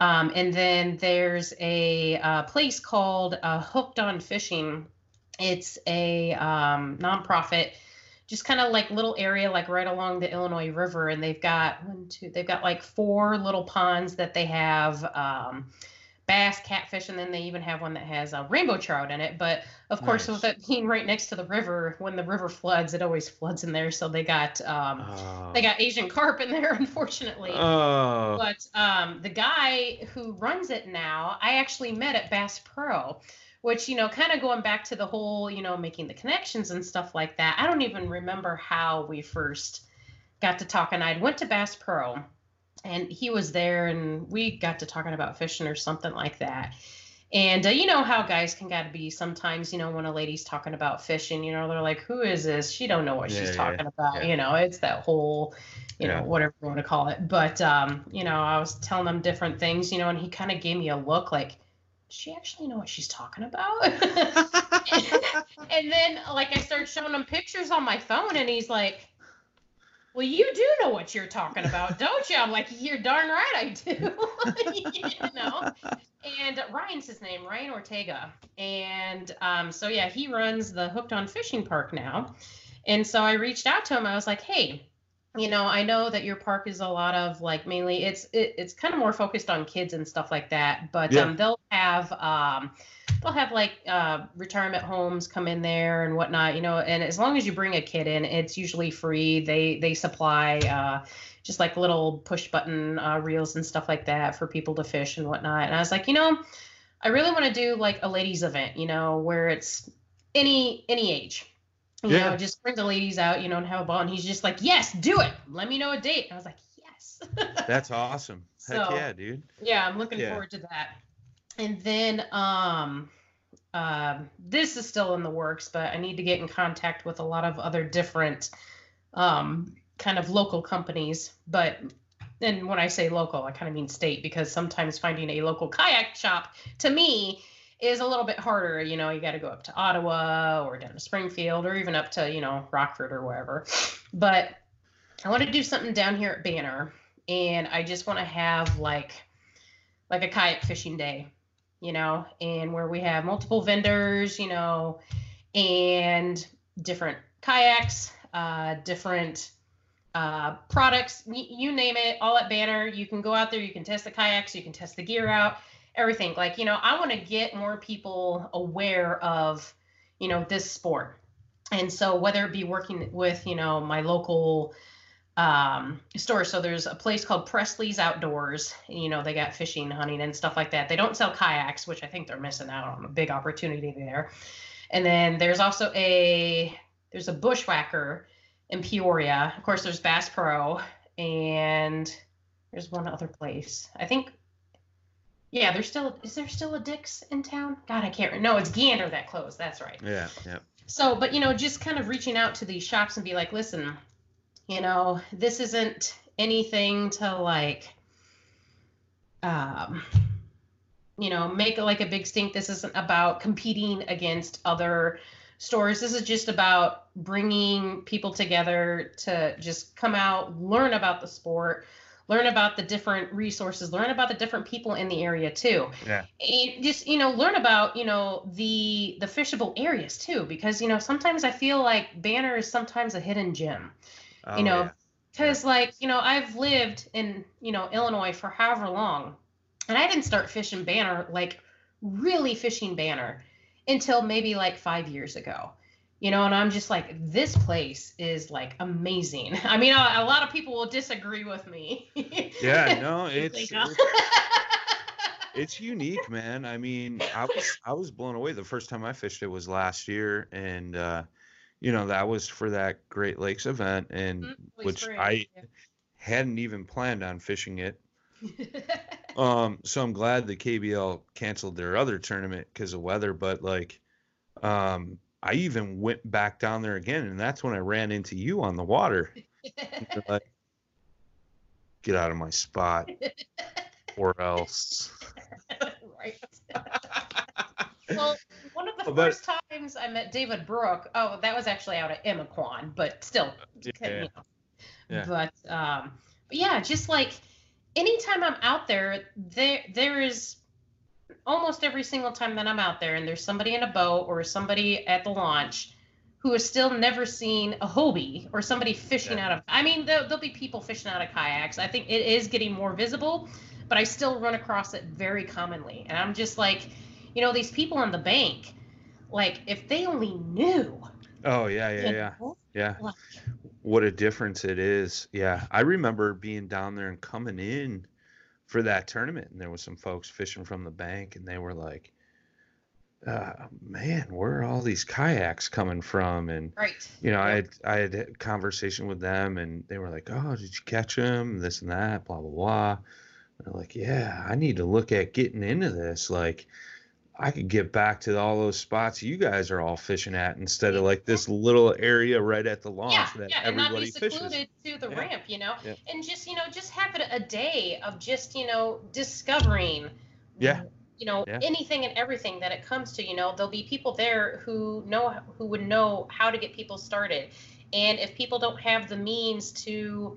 Um, and then there's a, a place called uh, Hooked on Fishing. It's a um, nonprofit, just kind of like little area, like right along the Illinois River, and they've got one, two, they've got like four little ponds that they have. Um, bass, catfish, and then they even have one that has a rainbow trout in it. But of course, nice. with it being right next to the river, when the river floods, it always floods in there. So they got um, oh. they got Asian carp in there, unfortunately. Oh. But um, the guy who runs it now, I actually met at Bass Pro, which, you know, kind of going back to the whole, you know, making the connections and stuff like that. I don't even remember how we first got to talk, and I went to Bass Pro. And he was there, and we got to talking about fishing or something like that. And uh, you know how guys can gotta be sometimes, you know, when a lady's talking about fishing, you know, they're like, who is this? She don't know what yeah, she's yeah, talking about. Yeah. You know, it's that whole, you yeah. know, whatever you want to call it. But, um, you know, I was telling them different things, you know, and he kind of gave me a look like, does she actually know what she's talking about? And then, like, I started showing him pictures on my phone, and he's like, well, you do know what you're talking about, don't you? I'm like, you're darn right I do. You know? And Ryan's his name, Ryan Ortega. And um, so, yeah, he runs the Hooked on Fishing Park now. And so I reached out to him. I was like, hey, you know, I know that your park is a lot of, like, mainly it's it, it's kind of more focused on kids and stuff like that. But yeah. um, they'll have um, they'll have like uh, retirement homes come in there and whatnot, you know. And as long as you bring a kid in, it's usually free. They they supply uh, just like little push button uh, reels and stuff like that for people to fish and whatnot. And I was like, you know, I really want to do like a ladies event, you know, where it's any any age. You yeah. know, just bring the ladies out, you know, and have a ball. And he's just like, yes, do it. Let me know a date. And I was like, yes. That's awesome. Heck so, yeah, dude. Yeah, I'm looking yeah. forward to that. And then um, uh, this is still in the works, but I need to get in contact with a lot of other different um, kind of local companies. But and when I say local, I kind of mean state, because sometimes finding a local kayak shop to me is a little bit harder. You know, you got to go up to Ottawa or down to Springfield or even up to, you know, Rockford or wherever. But I want to do something down here at Banner, and I just want to have like like a kayak fishing day, you know, and where we have multiple vendors, you know, and different kayaks, uh, different uh, products, y- you name it, all at Banner. You can go out there, you can test the kayaks, you can test the gear out. Everything, like, you know, I want to get more people aware of, you know, this sport. And so whether it be working with, you know, my local um, store. So there's a place called Presley's Outdoors, and, you know, they got fishing, hunting and stuff like that. They don't sell kayaks, which I think they're missing out on a big opportunity there. And then there's also a, there's a Bushwhacker in Peoria. Of course, there's Bass Pro and There's one other place. I think, yeah, there's still, is there still a Dick's in town? God, I can't remember. No, it's Gander that closed. That's right. Yeah, yeah. So, but, you know, just kind of reaching out to these shops and be like, listen, you know, this isn't anything to, like, um, you know, make, like, a big stink. This isn't about competing against other stores. This is just about bringing people together to just come out, learn about the sport, learn about the different resources, learn about the different people in the area too. Yeah. And just, you know, learn about, you know, the, the fishable areas too, because, you know, sometimes I feel like Banner is sometimes a hidden gem, oh, you know, because yeah. yeah. like, you know, I've lived in, you know, Illinois for however long, and I didn't start fishing Banner, like really fishing Banner, until maybe like five years ago. You know, and I'm just like, this place is like amazing. I mean, a, a lot of people will disagree with me. Yeah, no, it's, it's it's unique, man. I mean, I was I was blown away. The first time I fished it was last year, and uh, you know, that was for that Great Lakes event, and mm-hmm. which spring. I yeah. hadn't even planned on fishing it. um, so I'm glad the K B L canceled their other tournament because of weather, but like, um. I even went back down there again, and that's when I ran into you on the water. Like, get out of my spot, or else. Right. Well, one of the but, first times I met David Brooke, oh, that was actually out at Imaquon, but still. Yeah, yeah. You know. Yeah. But, um, but yeah, just like anytime I'm out there, there there is – almost every single time that I'm out there and there's somebody in a boat or somebody at the launch who has still never seen a Hobie or somebody fishing yeah. out of, I mean, there'll, there'll be people fishing out of kayaks. I think it is getting more visible, but I still run across it very commonly. And I'm just like, you know, these people on the bank, like if they only knew. Oh yeah. Yeah. Yeah. Know, yeah. Like, what a difference it is. Yeah. I remember being down there and coming in for that tournament, and there was some folks fishing from the bank, and they were like, uh, man, where are all these kayaks coming from? And, right. you know, yeah. I had, I had a conversation with them, and they were like, oh, did you catch them? This and that, blah, blah, blah. And they're like, yeah, I need to look at getting into this. Like, I could get back to all those spots you guys are all fishing at instead of like this little area right at the launch yeah, that yeah, everybody fishes. Yeah, and not be secluded fishes. to the yeah. ramp, you know, yeah. and just, you know, just have it a day of just, you know, discovering, yeah, you know, yeah. anything and everything that it comes to. You know, there'll be people there who know, who would know how to get people started. And if people don't have the means to,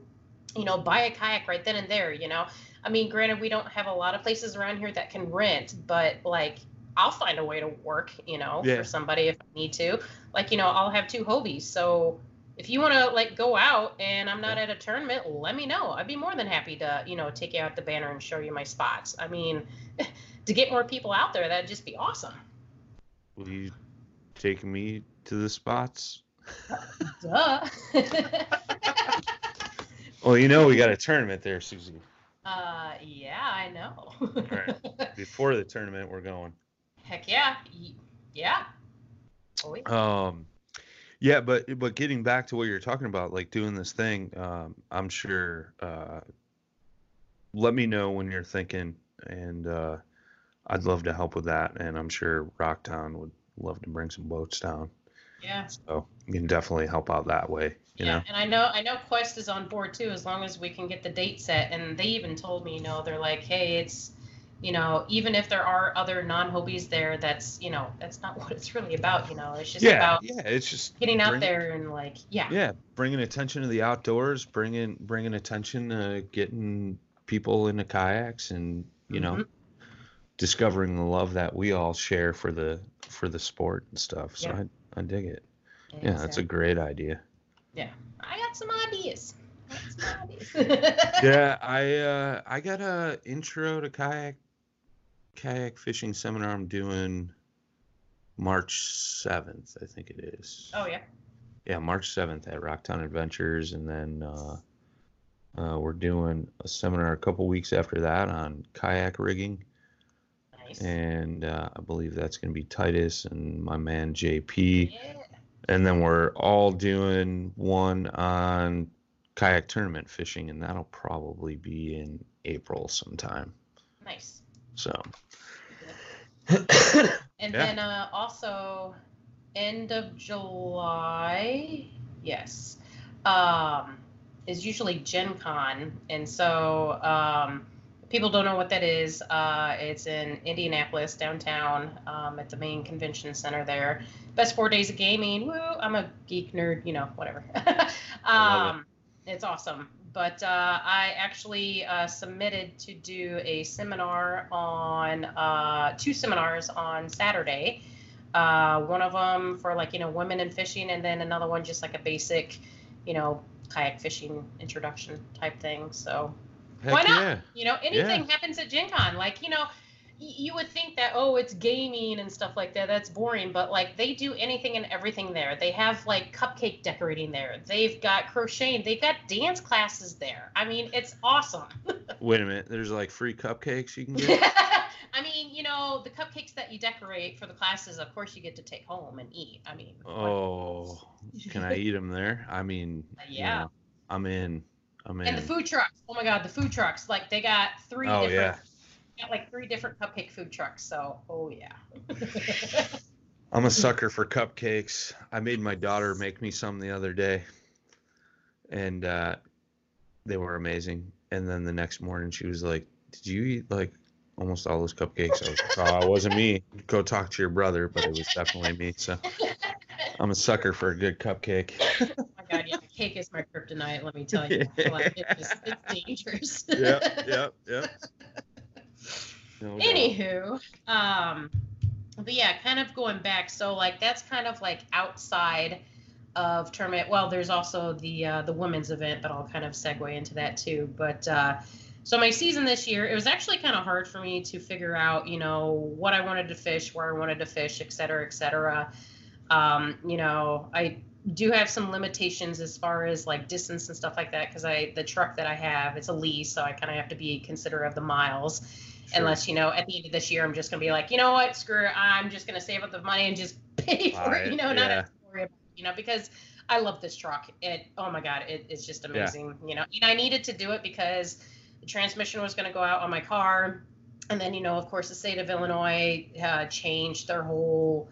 you know, buy a kayak right then and there, you know, I mean, granted, we don't have a lot of places around here that can rent, but like, I'll find a way to work, you know, yeah. for somebody if I need to. Like, you know, I'll have two Hobies. So if you want to, like, go out and I'm not yeah. at a tournament, let me know. I'd be more than happy to, you know, take you out the Banner and show you my spots. I mean, to get more people out there, that'd just be awesome. Will you take me to the spots? Duh. Well, you know, we got a tournament there, Susie. Uh, yeah, I know. All right. Before the tournament, we're going. Heck yeah. Yeah. Oh, yeah. Um, yeah, but but getting back to what you're talking about, like doing this thing, um, I'm sure uh, let me know when you're thinking, and uh, I'd love to help with that, and I'm sure Rocktown would love to bring some boats down. Yeah. So you can definitely help out that way. You yeah, know? And I know I know Quest is on board too, as long as we can get the date set. And they even told me, you know, they're like, hey, it's, you know, even if there are other non-Hobies there, that's, you know, that's not what it's really about, you know. It's just yeah, about yeah, it's just getting bring, out there and like, yeah. Yeah, bringing attention to the outdoors, bringing, bringing attention to getting people into kayaks and, you mm-hmm. know, discovering the love that we all share for the, for the sport and stuff. So yeah. I, I dig it. Yeah, yeah, that's a great idea. Yeah, I got some ideas. I got some ideas. Yeah, I uh, I got a intro to kayak kayak fishing seminar I'm doing March seventh, I think it is. Oh yeah. Yeah, March seventh at Rockton Adventures, and then uh, uh, we're doing a seminar a couple weeks after that on kayak rigging. And uh, I believe that's going to be Titus and my man J P. Yeah. And then we're all doing one on kayak tournament fishing, and that'll probably be in April sometime. Nice. So. And yeah. then uh, also end of July, yes, um, is usually Gen Con. And so um, people don't know what that is. Uh, it's in Indianapolis, downtown, um, at the main convention center there. Best four days of gaming. Woo! I'm a geek nerd, you know, whatever. um, it. It's awesome. But uh, I actually uh, submitted to do a seminar on, uh, two seminars on Saturday. Uh, one of them for like, you know, women in fishing, and then another one just like a basic, you know, kayak fishing introduction type thing. So Heck why not? Yeah. You know, anything yeah. happens at Gen Con. Like, you know, you would think that, oh, it's gaming and stuff like that. That's boring. But like, they do anything and everything there. They have like cupcake decorating there. They've got crocheting. They've got dance classes there. I mean, it's awesome. Wait a minute. There's like free cupcakes you can get? I mean, you know, the cupcakes that you decorate for the classes, of course, you get to take home and eat. I mean. Oh, can I eat them there? I mean, yeah, you know, I'm in. I'm in. And the food trucks. Oh, my God. The food trucks. Like, they got three oh, different. Yeah. like three different cupcake food trucks, so oh yeah. I'm a sucker for cupcakes. I made my daughter make me some the other day, and uh they were amazing. And then the next morning she was like, did you eat like almost all those cupcakes? I was like, oh, it wasn't me. Go talk to your brother, but it was definitely me. So I'm a sucker for a good cupcake. Oh my God, yeah, cake is my kryptonite, let me tell you. Like, it just, it's dangerous. Yep, yep, yep. No, anywho, um but yeah, kind of going back, so like that's kind of like outside of tournament. Well, there's also the uh the women's event, but I'll kind of segue into that too. But uh so my season this year, it was actually kind of hard for me to figure out, you know, what I wanted to fish, where I wanted to fish, et cetera, et cetera. Um you know, I do have some limitations as far as like distance and stuff like that, because I the truck that I have, it's a lease, so I kind of have to be considerate of the miles. Sure. Unless, you know, at the end of this year, I'm just going to be like, you know what, screw it. I'm just going to save up the money and just pay for it, you know, not yeah. have to worry about it, you know, because I love this truck. It, oh my God, it, it's just amazing, yeah. you know, and I needed to do it because the transmission was going to go out on my car. And then, you know, of course, the state of Illinois uh, changed their whole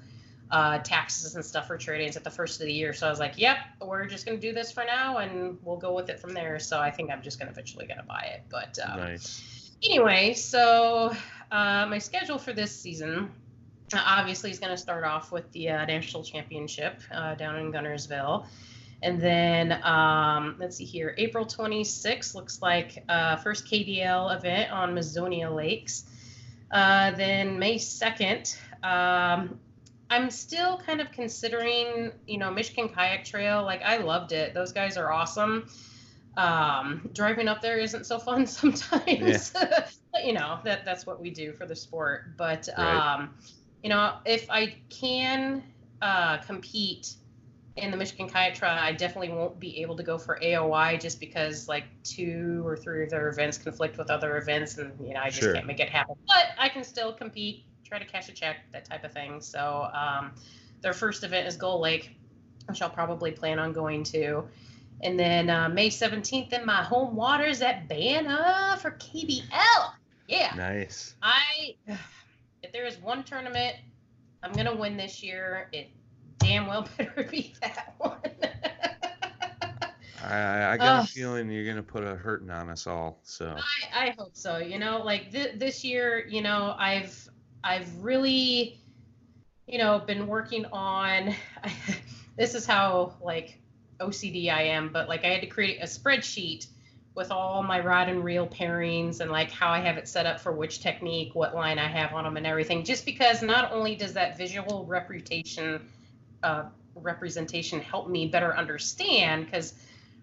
uh, taxes and stuff for trade-ins at the first of the year. So I was like, yep, we're just going to do this for now and we'll go with it from there. So I think I'm just going to eventually going to buy it. But, um, nice. Anyway, so uh, my schedule for this season uh, obviously is going to start off with the uh, National Championship uh, down in Gunnersville. And then, um, let's see here, April twenty-sixth looks like uh, first K D L event on Mazonia Lakes. Uh, then May second, um, I'm still kind of considering, you know, Michigan Kayak Trail. Like, I loved it. Those guys are awesome. Um, driving up there isn't so fun sometimes, yeah. but you know, that that's what we do for the sport. But, right. um, you know, if I can, uh, compete in the Michigan Kayak Trail, I definitely won't be able to go for A O I just because like two or three of their events conflict with other events, and, you know, I just sure. can't make it happen, but I can still compete, try to cash a check, that type of thing. So, um, their first event is Gull Lake, which I'll probably plan on going to. And then uh, May seventeenth in my home waters at Banner for K B L. Yeah. Nice. I, if there is one tournament I'm going to win this year, it damn well better be that one. I, I got uh, a feeling you're going to put a hurting on us all. So I, I hope so. You know, like th- this year, you know, I've, I've really, you know, been working on, this is how like O C D I am, but like I had to create a spreadsheet with all my rod and reel pairings and like how I have it set up for which technique, what line I have on them and everything, just because not only does that visual reputation uh, representation help me better understand, because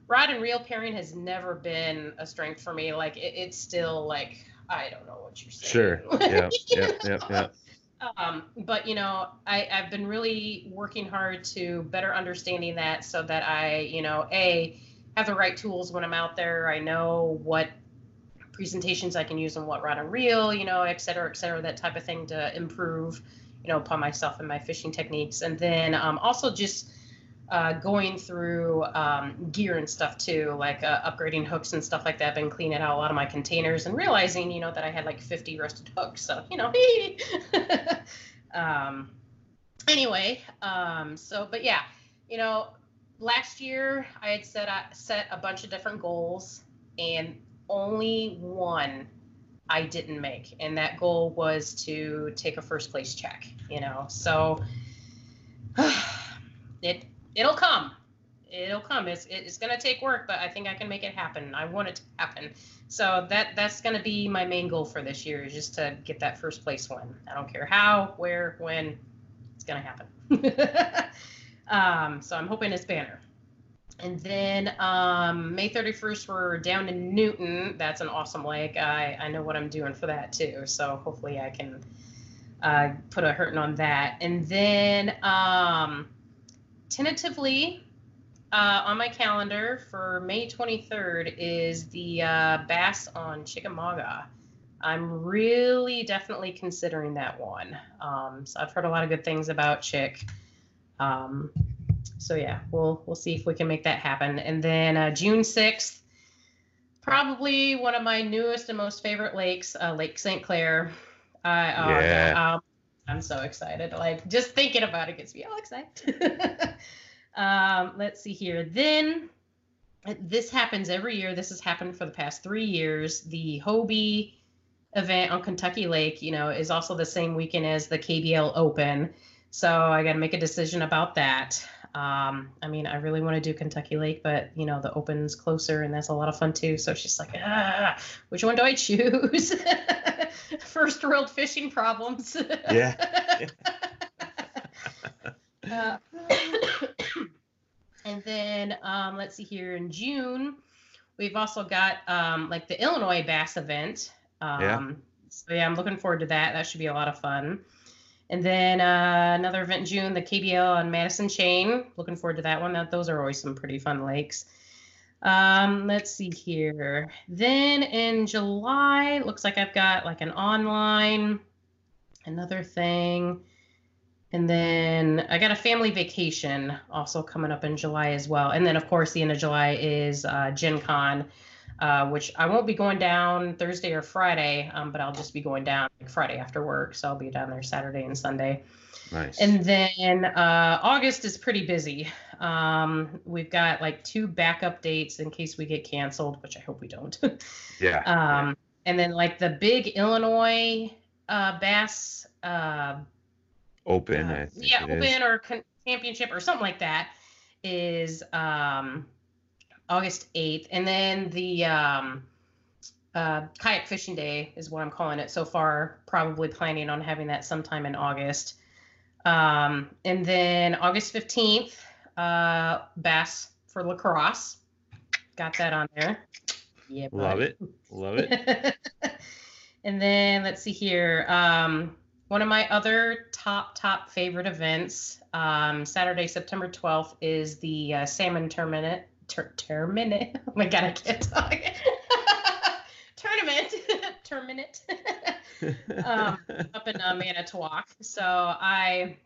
rod and reel pairing has never been a strength for me. Like it, it's still like, I don't know what you're saying. Sure. Yeah. yeah. Yeah. Yeah. Um, but, you know, I, I've been really working hard to better understanding that so that I, you know, A, have the right tools when I'm out there. I know what presentations I can use and what rod and reel, you know, et cetera, et cetera, that type of thing to improve, you know, upon myself and my fishing techniques. And then um, also just uh, going through um, gear and stuff too, like uh, upgrading hooks and stuff like that. I've been cleaning out a lot of my containers and realizing, you know, that I had like fifty rusted hooks. So, you know, um, anyway, um, so, but yeah, you know, last year I had set, I set a bunch of different goals, and only one I didn't make, and that goal was to take a first place check, you know. So it it'll come it'll come it's it's gonna take work, but I think I can make it happen. I want it to happen. So that that's gonna be my main goal for this year, is just to get that first place win. I don't care how, where, when, it's gonna happen. um so I'm hoping it's Banner. And then um, May thirty-first, we're down in Newton. That's an awesome lake. I, I know what I'm doing for that, too. So hopefully I can uh, put a hurting on that. And then um, tentatively uh, on my calendar for May twenty-third is the uh, Bass on Chickamauga. I'm really definitely considering that one. Um, so I've heard a lot of good things about Chick. Um So yeah, we'll we'll see if we can make that happen. And then uh, June sixth, probably one of my newest and most favorite lakes, uh, Lake Saint Clair. Uh, yeah. uh, um, I'm so excited. Like, just thinking about it gets me all excited. um, let's see here. Then this happens every year. This has happened for the past three years. The Hobie event on Kentucky Lake, you know, is also the same weekend as the K B L Open. So I got to make a decision about that. Um, I mean, I really want to do Kentucky Lake, but, you know, the Open's closer, and that's a lot of fun, too. So she's like, ah, which one do I choose? First world fishing problems. Yeah. yeah. uh, and then um, let's see here. In June, we've also got um, like the Illinois Bass event. Um, yeah. So, yeah, I'm looking forward to that. That should be a lot of fun. And then uh, another event in June, the K B L on Madison Chain. Looking forward to that one. That, those are always some pretty fun lakes. Um, let's see here. Then in July, looks like I've got like an online, another thing. And then I got a family vacation also coming up in July as well. And then, of course, the end of July is uh, Gen Con, uh, which I won't be going down Thursday or Friday, um, but I'll just be going down like Friday after work. So I'll be down there Saturday and Sunday. Nice. And then, uh, August is pretty busy. Um, we've got like two backup dates in case we get canceled, which I hope we don't. yeah. Um, yeah. And then like the big Illinois, uh, bass, uh, open, uh, I think yeah, open is. or con- championship or something like that is, um, August eighth, and then the um, uh, kayak fishing day is what I'm calling it so far. Probably planning on having that sometime in August. Um, and then August fifteenth, uh, bass for lacrosse. Got that on there. Yeah, buddy. Love it. Love it. And then let's see here. Um, one of my other top, top favorite events, um, Saturday, September twelfth, is the uh, salmon tournament. Tur- tournament. Oh my God, I can't talk. tournament. tournament. um, up in uh, Manitowoc. So I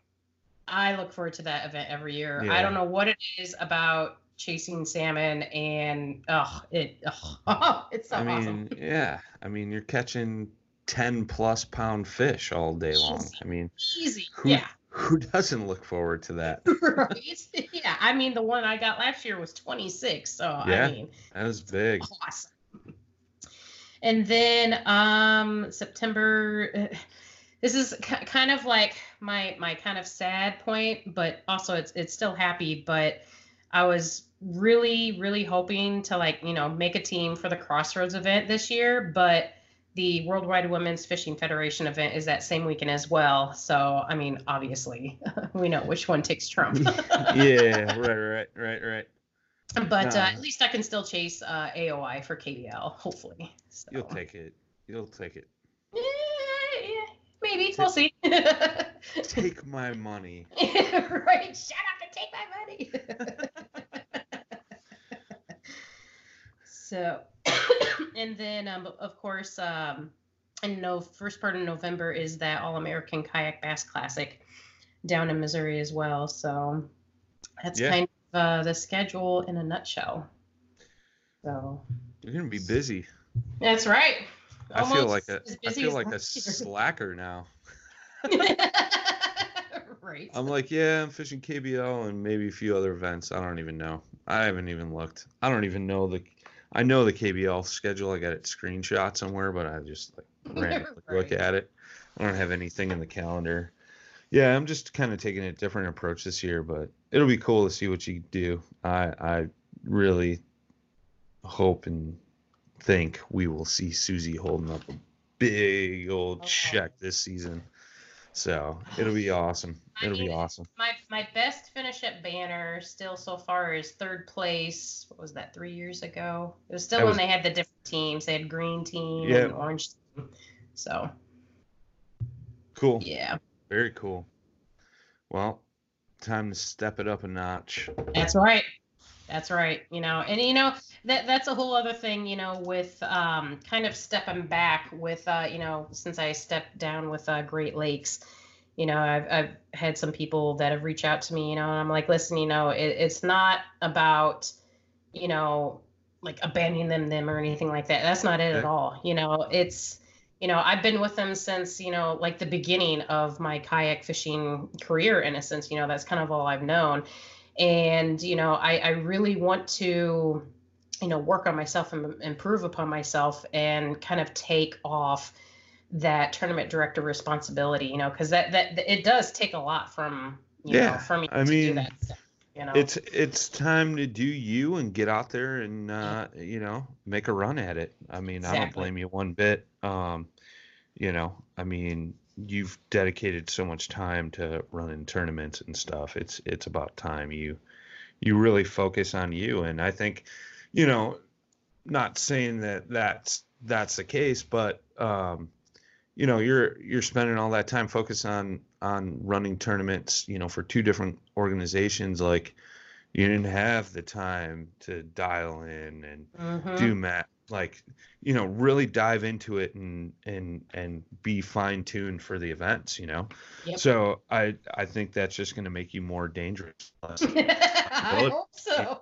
I look forward to that event every year. Yeah. I don't know what it is about chasing salmon, and oh, it oh, it's so I mean, awesome. Yeah. I mean, you're catching ten plus pound fish all day long. Easy. I mean, easy. Who- yeah. Who doesn't look forward to that? Right? Yeah, I mean, the one I got last year was twenty-six, so yeah, I mean, that was big. Awesome. And then um, September, uh, this is k- kind of like my my kind of sad point, but also it's it's still happy. But I was really really hoping to like you know make a team for the Crossroads event this year, but the Worldwide Women's Fishing Federation event is that same weekend as well. So, I mean, obviously, we know which one takes trump. yeah, right, right, right, right. But uh, uh, at least I can still chase uh, A O I for K B L, hopefully. So. You'll take it. You'll take it. Yeah, yeah, maybe. Ta- we'll see. Take my money. Right, shut up and take my money. So... And then, um, of course, um, in no first part of November is that All American Kayak Bass Classic down in Missouri as well. So That's yeah. kind of uh, the schedule in a nutshell. So you're gonna be busy. That's right. Almost I feel like a I feel like a slacker now. Right. I'm like, yeah, I'm fishing K B L and maybe a few other events. I don't even know. I haven't even looked. I don't even know the. I know the K B L schedule. I got it screenshot somewhere, but I just like randomly right. look at it. I don't have anything in the calendar. Yeah, I'm just kind of taking a different approach this year, but it'll be cool to see what you do. I I really hope and think we will see Susie holding up a big old okay. check this season. So it'll be awesome. It'll I mean, be awesome. My my best finish at Banner still so far is third place. What was that, three years ago? It was still that when was, they had the different teams. They had green team yeah. and orange team. So cool. Yeah. Very cool. Well, time to step it up a notch. That's right. That's right. You know, and you know, that that's a whole other thing, you know, with um, kind of stepping back with, uh, you know, since I stepped down with uh, Great Lakes, you know, I've, I've had some people that have reached out to me, you know, and I'm like, listen, you know, it, it's not about, you know, like abandoning them, them or anything like that. That's not it at all. You know, it's, you know, I've been with them since, you know, like the beginning of my kayak fishing career, in a sense. You know, that's kind of all I've known. And, you know, I, I really want to, you know, work on myself and improve upon myself and kind of take off that tournament director responsibility, you know, because that, that it does take a lot from, you yeah, know, from you I to mean, do that stuff, you know. It's, it's time to do you and get out there and, uh, yeah. you know, make a run at it. I mean, exactly. I don't blame you one bit. Um, you know, I mean, you've dedicated so much time to running tournaments and stuff. It's it's about time you you really focus on you. And I think, you know, not saying that that's that's the case, but um, you know, you're you're spending all that time focused on on running tournaments, you know, for two different organizations. Like, you didn't have the time to dial in and mm-hmm. do math. Like, you know, really dive into it and and and be fine tuned for the events, you know. Yep. So I I think that's just going to make you more dangerous. I hope so.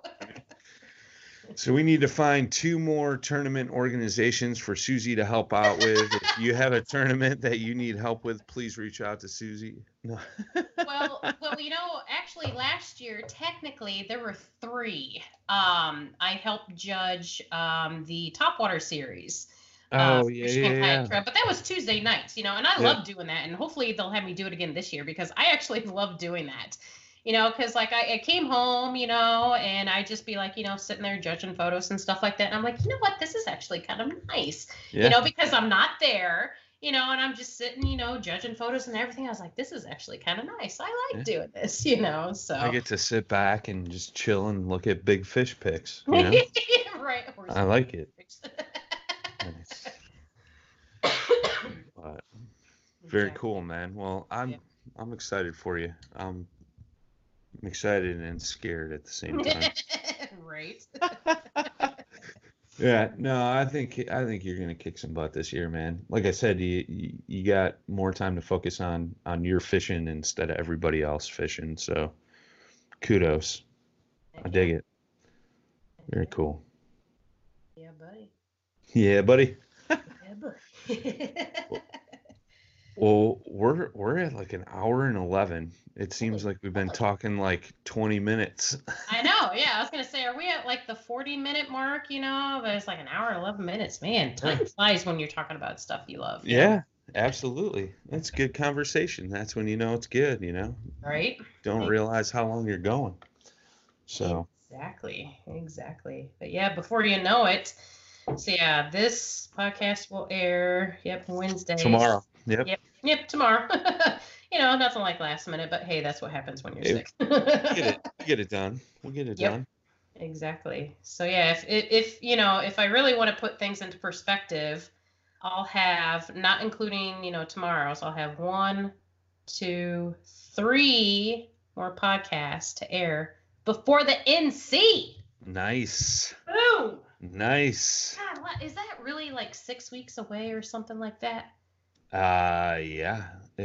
So we need to find two more tournament organizations for Susie to help out with. If you have a tournament that you need help with, please reach out to Susie. No. Well, well, you know, actually last year, technically, there were three. Um, I helped judge um, the Topwater Series. Uh, oh, yeah, yeah, yeah. Trail, but that was Tuesday nights, you know, and I yeah. love doing that. And hopefully they'll have me do it again this year, because I actually love doing that. You know, because like I, I came home, you know, and I just be like, you know, sitting there judging photos and stuff like that. And I'm like, you know what? This is actually kind of nice, yeah. you know, because I'm not there, you know, and I'm just sitting, you know, judging photos and everything. I was like, this is actually kind of nice. I like yeah. doing this, you know, so. I get to sit back and just chill and look at big fish pics. You know? Right. I like it. Nice. But, very exactly. cool, man. Well, I'm, yeah. I'm excited for you. Um. I'm excited and scared at the same time. Right. Yeah. No, I think I think you're gonna kick some butt this year, man. Like I said, you you got more time to focus on on your fishing instead of everybody else fishing. So, kudos. I dig it. Very cool. Yeah, buddy. Yeah, buddy. Yeah, buddy. Well, we're we're at like an hour and eleven. It seems like we've been talking like twenty minutes. I know, yeah. I was gonna say, are we at like the forty minute mark? You know, but it's like an hour and eleven minutes. Man, time flies when you're talking about stuff you love. You yeah, know? Absolutely. That's good conversation. That's when you know it's good. You know, right? Don't realize how long you're going. So exactly, exactly. But yeah, before you know it. So yeah, this podcast will air. Yep, Wednesday. Tomorrow. Yep. Yep. Yep. Tomorrow. You know, nothing like last minute, but hey, that's what happens when you're hey, sick. We'll get it. We'll get it done. We'll get it yep. done. Exactly. So yeah, if, if if you know, if I really want to put things into perspective, I'll have, not including, you know, tomorrow, so I'll have one, two, three more podcasts to air before the N C. Nice. Ooh. Nice. God, what, is that really like six weeks away or something like that? Uh, yeah.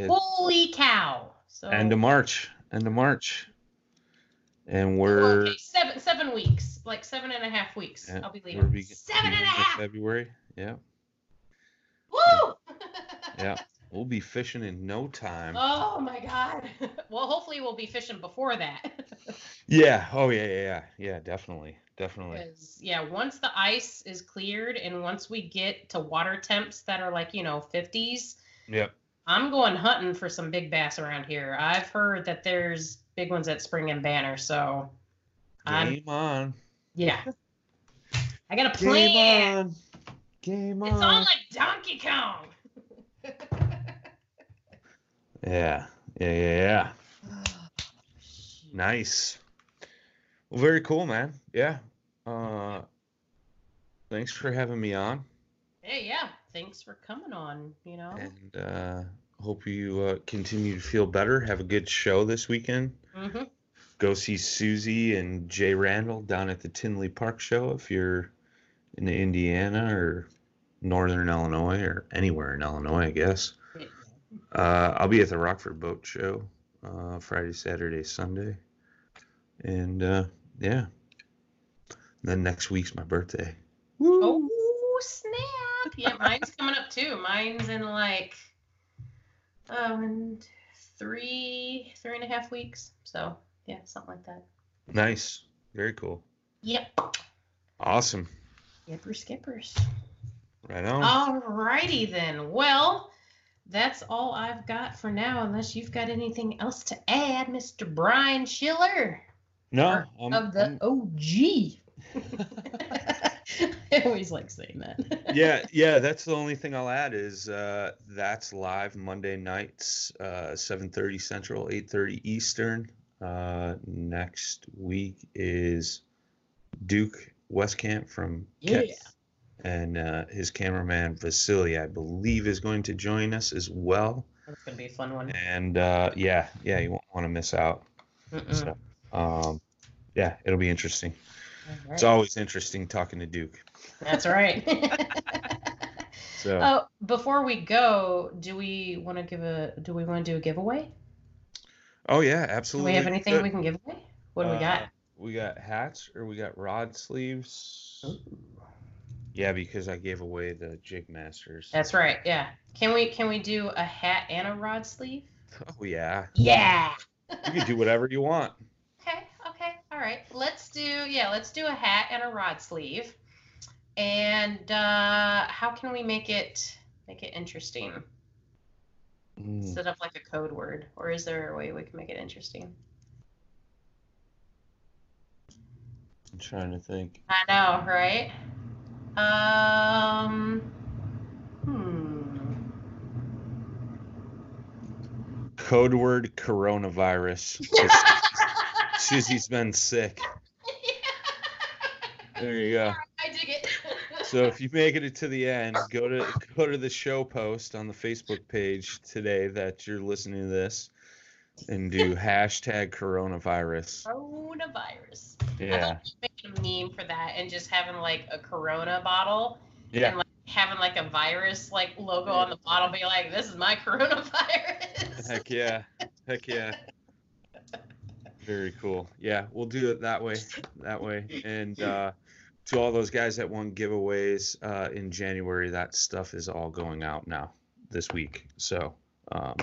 Holy cow. So, end of March. End of March. And we're okay, seven seven weeks, like seven and a half weeks. Yeah, I'll be leaving. Be, seven and a half. February. Yeah. Woo! Yeah. We'll be fishing in no time. Oh my God. Well, hopefully we'll be fishing before that. Yeah. Oh yeah, yeah, yeah. Yeah, definitely. Definitely. Yeah, once the ice is cleared and once we get to water temps that are like, you know, fifties. Yep. I'm going hunting for some big bass around here. I've heard that there's big ones at Spring and Banner, so I'm, game on. Yeah. I got a plan. Game on. Game on. It's all like Donkey Kong. Yeah. Yeah, yeah, yeah. Nice. Well, very cool, man. Yeah. Uh, thanks for having me on. Hey, yeah. Thanks for coming on, you know. And uh, hope you uh, continue to feel better. Have a good show this weekend. Mm-hmm. Go see Susie and Jay Randall down at the Tinley Park show if you're in Indiana or northern Illinois or anywhere in Illinois, I guess. Uh, I'll be at the Rockford Boat Show uh, Friday, Saturday, Sunday. And, uh, yeah. And then next week's my birthday. Woo! Oh. Snap. Yeah, mine's coming up too. Mine's in like um three three and a half weeks. So yeah, something like that. Nice. Very cool. Yep. Awesome. Yipper skippers. Right on. All righty then. Well, that's all I've got for now, unless you've got anything else to add, Mister Brian Schiller. No. I'm, of the I'm... O G. I always like saying that. yeah, yeah. That's the only thing I'll add is uh, that's live Monday nights, uh, seven thirty Central, eight thirty Eastern. Uh, next week is Duke Westcamp from yeah, Kent, and uh, his cameraman Vasily, I believe, is going to join us as well. That's gonna be a fun one. And uh, yeah, yeah, you won't want to miss out. Mm-mm. So, um, yeah, it'll be interesting. Right. It's always interesting talking to Duke. That's right. So, uh, before we go, do we want to give a? Do we want to do a giveaway? Oh yeah, absolutely. Do we have anything Good. we can give away? What do uh, we got? We got hats, or we got rod sleeves. Ooh. Yeah, because I gave away the Jigmasters. That's right. Yeah. Can we can we do a hat and a rod sleeve? Oh yeah. Yeah. You can do whatever you want. All right, let's do, yeah, let's do a hat and a rod sleeve. And uh, how can we make it make it interesting? Mm. Set up like a code word, or is there a way we can make it interesting? I'm trying to think. I know, right? Um, hmm. Code word coronavirus. Susie's been sick. Yeah. There you go. I dig it. So if you make it to the end, go to go to the show post on the Facebook page today that you're listening to this, and do hashtag coronavirus. Coronavirus. Yeah. I thought making a meme for that and just having like a Corona bottle. Yeah. And like having like a virus like logo on the bottle, be like, this is my coronavirus. Heck yeah. Heck yeah. Very cool. Yeah, we'll do it that way. That way. And uh, to all those guys that won giveaways uh, in January, that stuff is all going out now this week. So um,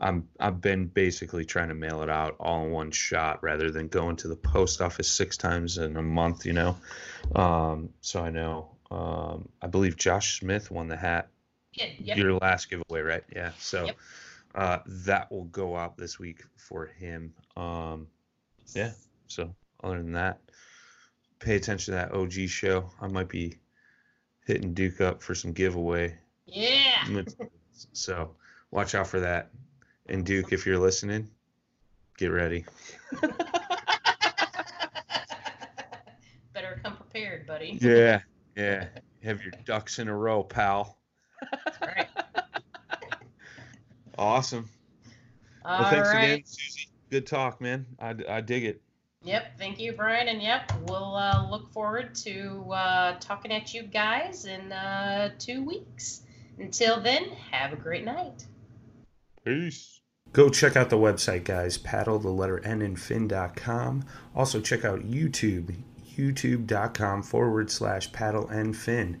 I'm, I've been basically trying to mail it out all in one shot rather than going to the post office six times in a month, you know. Um, so I know. Um, I believe Josh Smith won the hat. Yeah, yeah. Your last giveaway, right? Yeah. So yep. uh, that will go out this week for him. Um, Yeah, so other than that, pay attention to that O G show. I might be hitting Duke up for some giveaway. Yeah. So watch out for that. And Duke, if you're listening, get ready. Better come prepared, buddy. Yeah, yeah. Have your ducks in a row, pal. That's right. Awesome. All well, thanks right. again, Susie. Good talk, man. I, I dig it. Yep. Thank you, Brian. And yep, we'll uh, look forward to uh, talking at you guys in uh, two weeks. Until then, have a great night. Peace. Go check out the website, guys. Paddle, the letter N in fin dot com. Also, check out YouTube, youtube.com forward slash paddle and fin.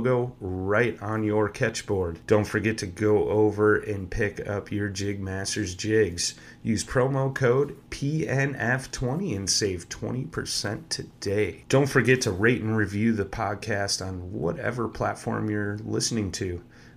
right on your catch board. Don't forget to go over and pick up your Jigmasters jigs. Use promo code P N F twenty and save twenty percent today. Don't forget to rate and review the podcast on whatever platform you're listening to.